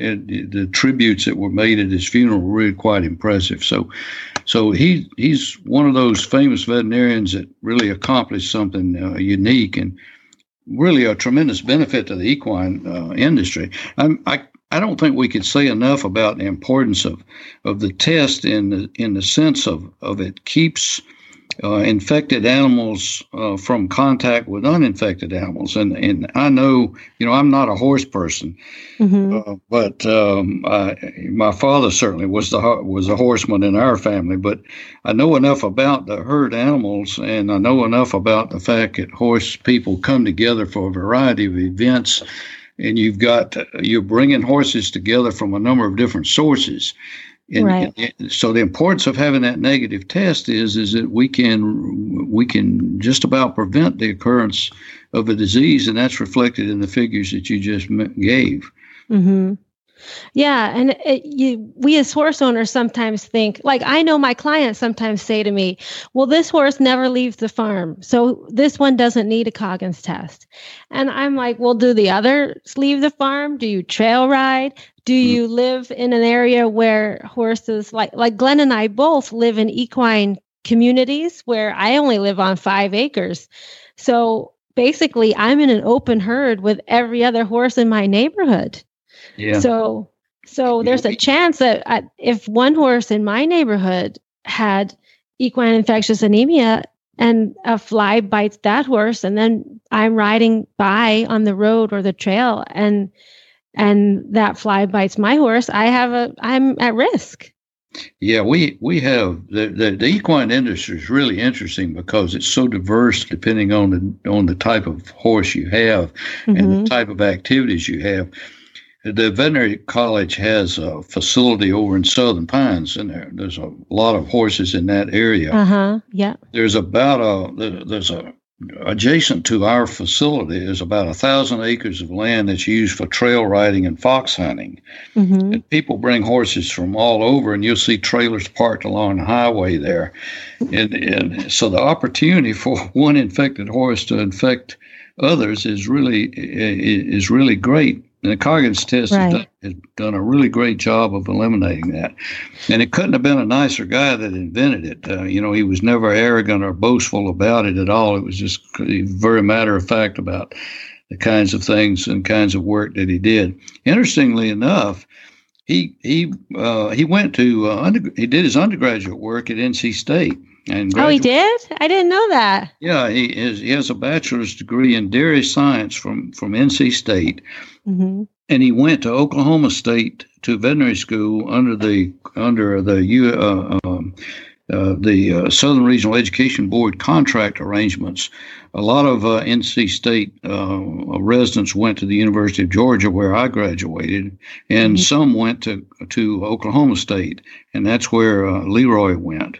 the tributes that were made at his funeral were really quite impressive. So he's one of those famous veterinarians that really accomplished something unique and really a tremendous benefit to the equine industry. I don't think we could say enough about the importance of the test in the sense of it keeps infected animals from contact with uninfected animals. And I know, you know, I'm not a horse person, my father certainly was a horseman in our family, but I know enough about the herd animals, and I know enough about the fact that horse people come together for a variety of events, and you're bringing horses together from a number of different sources. And so the importance of having that negative test is that we can just about prevent the occurrence of a disease, and that's reflected in the figures that you just gave. Mm-hmm. Yeah, and we as horse owners sometimes think, like I know my clients sometimes say to me, well, this horse never leaves the farm, so this one doesn't need a Coggins test. And I'm like, well, do the others leave the farm? Do you trail ride? Do you live in an area where horses, like Glenn and I both live in equine communities where I only live on 5 acres. So basically I'm in an open herd with every other horse in my neighborhood. Yeah. So there's a chance that if one horse in my neighborhood had equine infectious anemia and a fly bites that horse, and then I'm riding by on the road or the trail and that fly bites my horse, I'm at risk. Yeah, we have the equine industry is really interesting because it's so diverse depending on the type of horse you have and the type of activities you have. The veterinary college has a facility over in Southern Pines, and there's a lot of horses in that area. Yeah. There's adjacent to our facility is about 1,000 acres of land that's used for trail riding and fox hunting. Mm-hmm. And people bring horses from all over, and you'll see trailers parked along the highway there. And so the opportunity for one infected horse to infect others is really great. And the Coggins test has done a really great job of eliminating that. And it couldn't have been a nicer guy that invented it. He was never arrogant or boastful about it at all. It was just very matter of fact about the kinds of things and kinds of work that he did. Interestingly enough, he did his undergraduate work at NC State. Oh, he did? I didn't know that. Yeah, he has a bachelor's degree in dairy science from NC State, and he went to Oklahoma State to veterinary school under the Southern Regional Education Board contract arrangements. A lot of NC State residents went to the University of Georgia, where I graduated, and some went to Oklahoma State, and that's where Leroy went.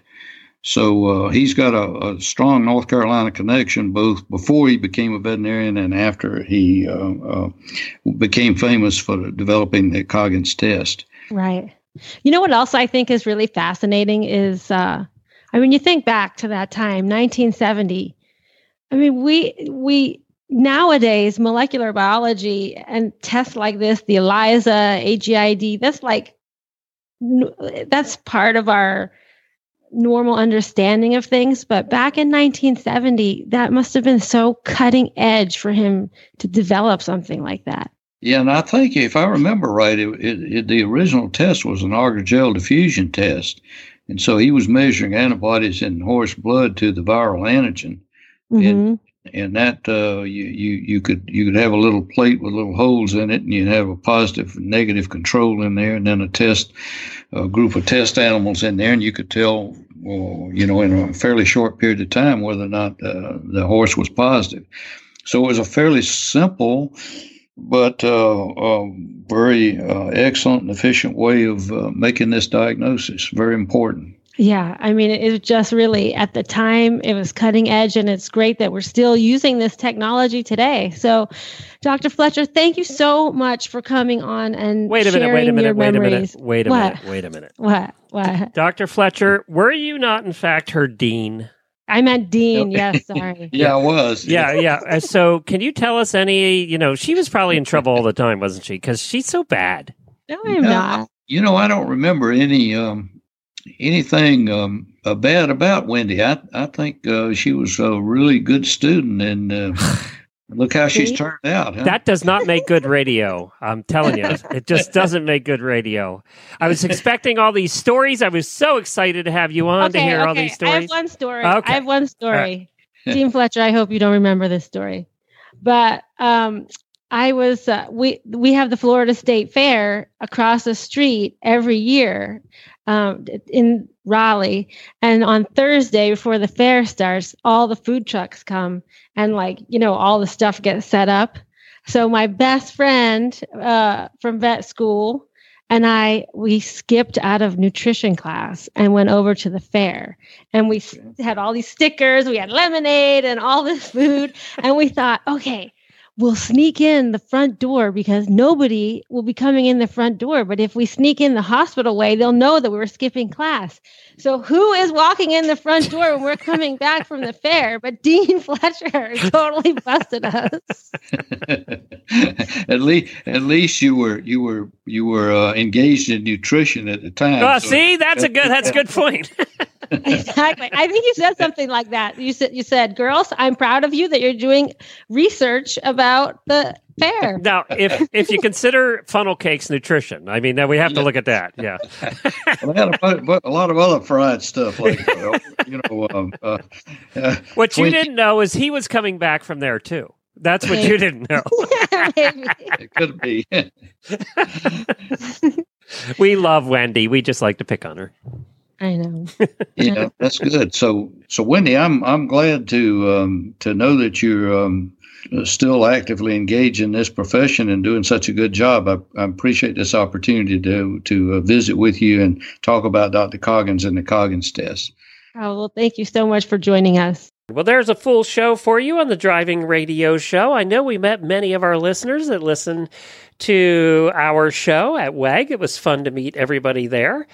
So he's got a strong North Carolina connection, both before he became a veterinarian and after he became famous for developing the Coggins test. Right. You know what else I think is really fascinating is, you think back to that time, 1970. We nowadays, molecular biology and tests like this, the ELISA, AGID, that's part of our normal understanding of things, but back in 1970, that must have been so cutting edge for him to develop something like that. Yeah, and I think if I remember right, the original test was an agar gel diffusion test, and so he was measuring antibodies in horse blood to the viral antigen, and that you could have a little plate with little holes in it, and you'd have a positive and negative control in there, and then a group of test animals in there, and you could tell, in a fairly short period of time whether or not the horse was positive. So it was a fairly simple but very excellent and efficient way of making this diagnosis. Very important. Yeah, it was just really, at the time, it was cutting edge, and it's great that we're still using this technology today. So, Dr. Fletcher, thank you so much for coming on and Wait a minute. Dr. Fletcher, were you not, in fact, her dean? I meant dean, yes, sorry. Yeah, I was. Yeah. So, can you tell us she was probably in trouble all the time, wasn't she? Because she's so bad. No, I'm not. I don't remember any... anything bad about Wendy. I think she was a really good student, and Look how she's turned out. Huh? That does not make good radio. I'm telling you, it just doesn't make good radio. I was expecting all these stories. I was so excited to have you on to hear all these stories. I have one story. Okay. I have one story. Right. Dean Fletcher, I hope you don't remember this story. But I was, we have the Florida State Fair across the street every year in Raleigh. And on Thursday before the fair starts, all the food trucks come and all the stuff gets set up. So my best friend from vet school and I, we skipped out of nutrition class and went over to the fair, and we had all these stickers, we had lemonade and all this food. And we thought, okay, we'll sneak in the front door because nobody will be coming in the front door. But if we sneak in the hospital way, they'll know that we were skipping class. So who is walking in the front door when we're coming back from the fair? But Dean Fletcher totally busted us. At least you were engaged in nutrition at the time. Oh, so. See, that's a good point. Exactly. I think you said something like that. You said, girls, I'm proud of you that you're doing research about the fair. Now, if you consider funnel cakes nutrition, I mean, now we have to look at that. Yeah. Well, I had a lot of other fried stuff like what you didn't know is he was coming back from there too. That's what you didn't know. It could be. We love Wendy. We just like to pick on her. I know. Yeah, that's good. So Wendy, I'm glad to know that you're still actively engaged in this profession and doing such a good job. I appreciate this opportunity to visit with you and talk about Dr. Coggins and the Coggins test. Oh, well, thank you so much for joining us. Well, there's a full show for you on the Driving Radio Show. I know we met many of our listeners that listen to our show at WEG. It was fun to meet everybody there.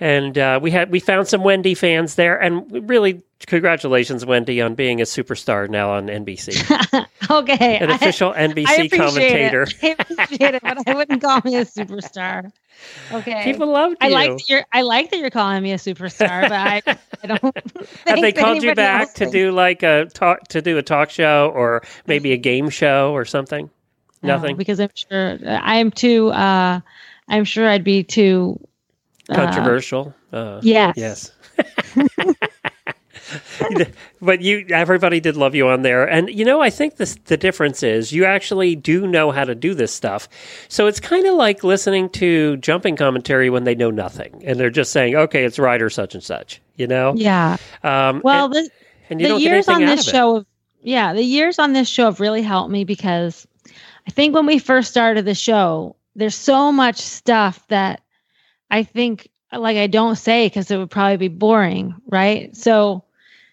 And we found some Wendy fans there. And really, congratulations, Wendy, on being a superstar now on NBC. Okay. An official NBC commentator. I appreciate it, but I wouldn't call me a superstar. Okay. People loved you. I like that you're calling me a superstar, but I don't think have they called you back to do like a talk show or maybe a game show or something? Nothing. No, because I'm sure I'd be too controversial. Yes. But everybody did love you on there. And, I think the difference is you actually do know how to do this stuff. So it's kind of like listening to jumping commentary when they know nothing. And they're just saying, okay, it's right or such and such, Yeah. Well, the years on this show have really helped me because I think when we first started the show, there's so much stuff that I think, I don't say because it would probably be boring, right? So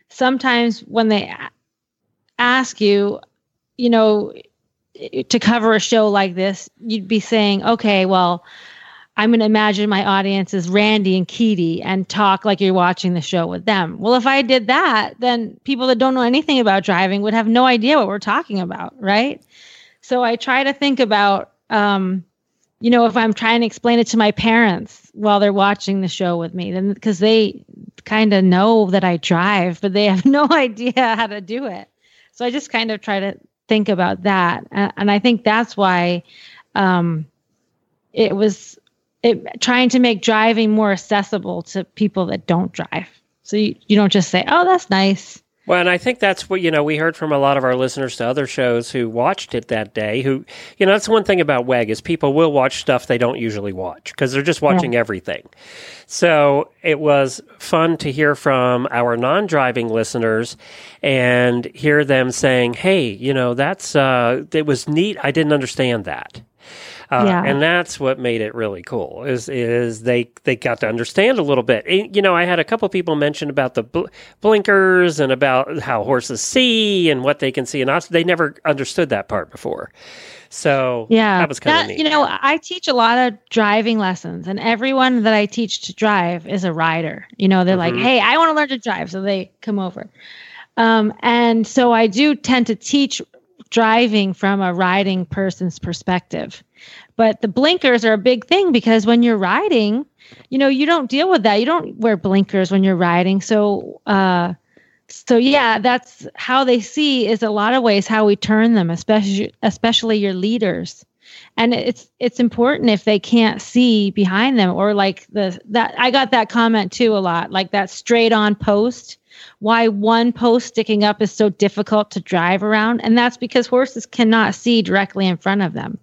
sometimes when they ask you, to cover a show like this, you'd be saying, okay, well, I'm going to imagine my audience is Randy and Katie and talk like you're watching the show with them. Well, if I did that, then people that don't know anything about driving would have no idea what we're talking about, right? So I try to think about, if I'm trying to explain it to my parents while they're watching the show with me, then because they kind of know that I drive, but they have no idea how to do it. So I just kind of try to think about that. And I think that's why trying to make driving more accessible to people that don't drive. So you don't just say, oh, that's nice. Well, and I think that's what, we heard from a lot of our listeners to other shows who watched it that day, who, that's one thing about WEG is people will watch stuff they don't usually watch because they're just watching everything. So it was fun to hear from our non-driving listeners and hear them saying, hey, that's, it was neat. I didn't understand that. And that's what made it really cool is they got to understand a little bit. And, I had a couple people mention about the blinkers and about how horses see and what they can see. And they never understood that part before. So that was kind of neat. I teach a lot of driving lessons and everyone that I teach to drive is a rider. They're like, hey, I want to learn to drive. So they come over. And so I do tend to teach driving from a riding person's perspective. But the blinkers are a big thing because when you're riding, you don't deal with that. You don't wear blinkers when you're riding. So So yeah, that's how they see is a lot of ways how we turn them, especially your leaders. And it's important if they can't see behind them, or like that I got that comment too a lot, like that straight on post, why one post sticking up is so difficult to drive around. And that's because horses cannot see directly in front of them.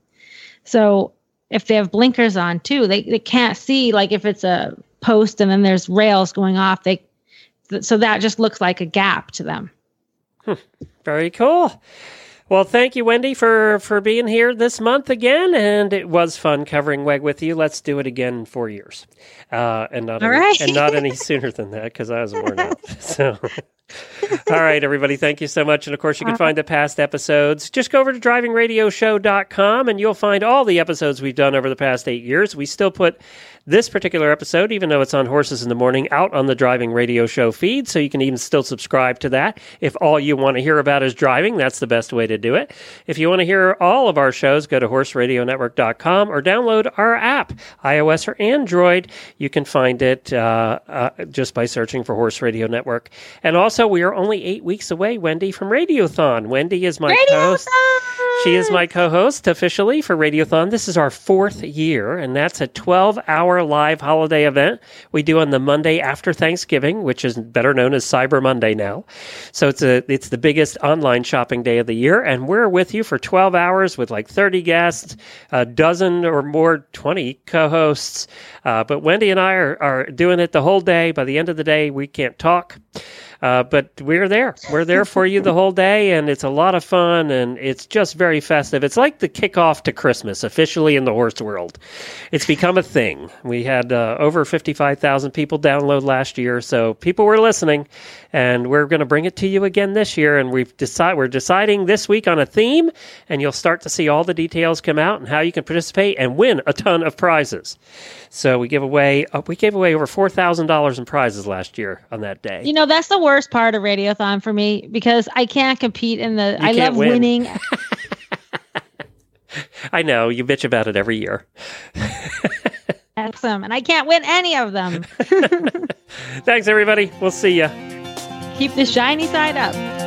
So if they have blinkers on too, they can't see, like if it's a post and then there's rails going off, so that just looks like a gap to them. Very cool. Well, thank you, Wendy, for being here this month again, and it was fun covering WEG with you. Let's do it again in 4 years, and not any sooner than that, because I was worn out. So, all right, everybody, thank you so much, and of course, you can find the past episodes. Just go over to drivingradioshow.com, and you'll find all the episodes we've done over the past 8 years. We still put this particular episode, even though it's on Horses in the Morning, out on the Driving Radio Show feed, so you can even still subscribe to that. If all you want to hear about is driving, that's the best way to do it. If you want to hear all of our shows, go to horseradionetwork.com or download our app, iOS or Android. You can find it just by searching for Horse Radio Network. And also, we are only 8 weeks away, Wendy, from Radiothon. Wendy is my co-host. She is my co-host officially for Radiothon. This is our fourth year, and that's a 12-hour live holiday event we do on the Monday after Thanksgiving, which is better known as Cyber Monday now. So it's the biggest online shopping day of the year, and we're with you for 12 hours with like 30 guests, a dozen or more, 20 co-hosts. But Wendy and I are doing it the whole day. By the end of the day, we can't talk. But we're there. We're there for you the whole day, and it's a lot of fun, and it's just very festive. It's like the kickoff to Christmas, officially in the horse world. It's become a thing. We had over 55,000 people download last year, so people were listening, and we're going to bring it to you again this year, and we're deciding this week on a theme, and you'll start to see all the details come out and how you can participate and win a ton of prizes. So we gave away over $4,000 in prizes last year on that day. You know, that's the worst part of Radiothon for me, because I can't compete in the... I love winning. I know. You bitch about it every year. Awesome. And I can't win any of them. Thanks, everybody. We'll see ya. Keep the shiny side up.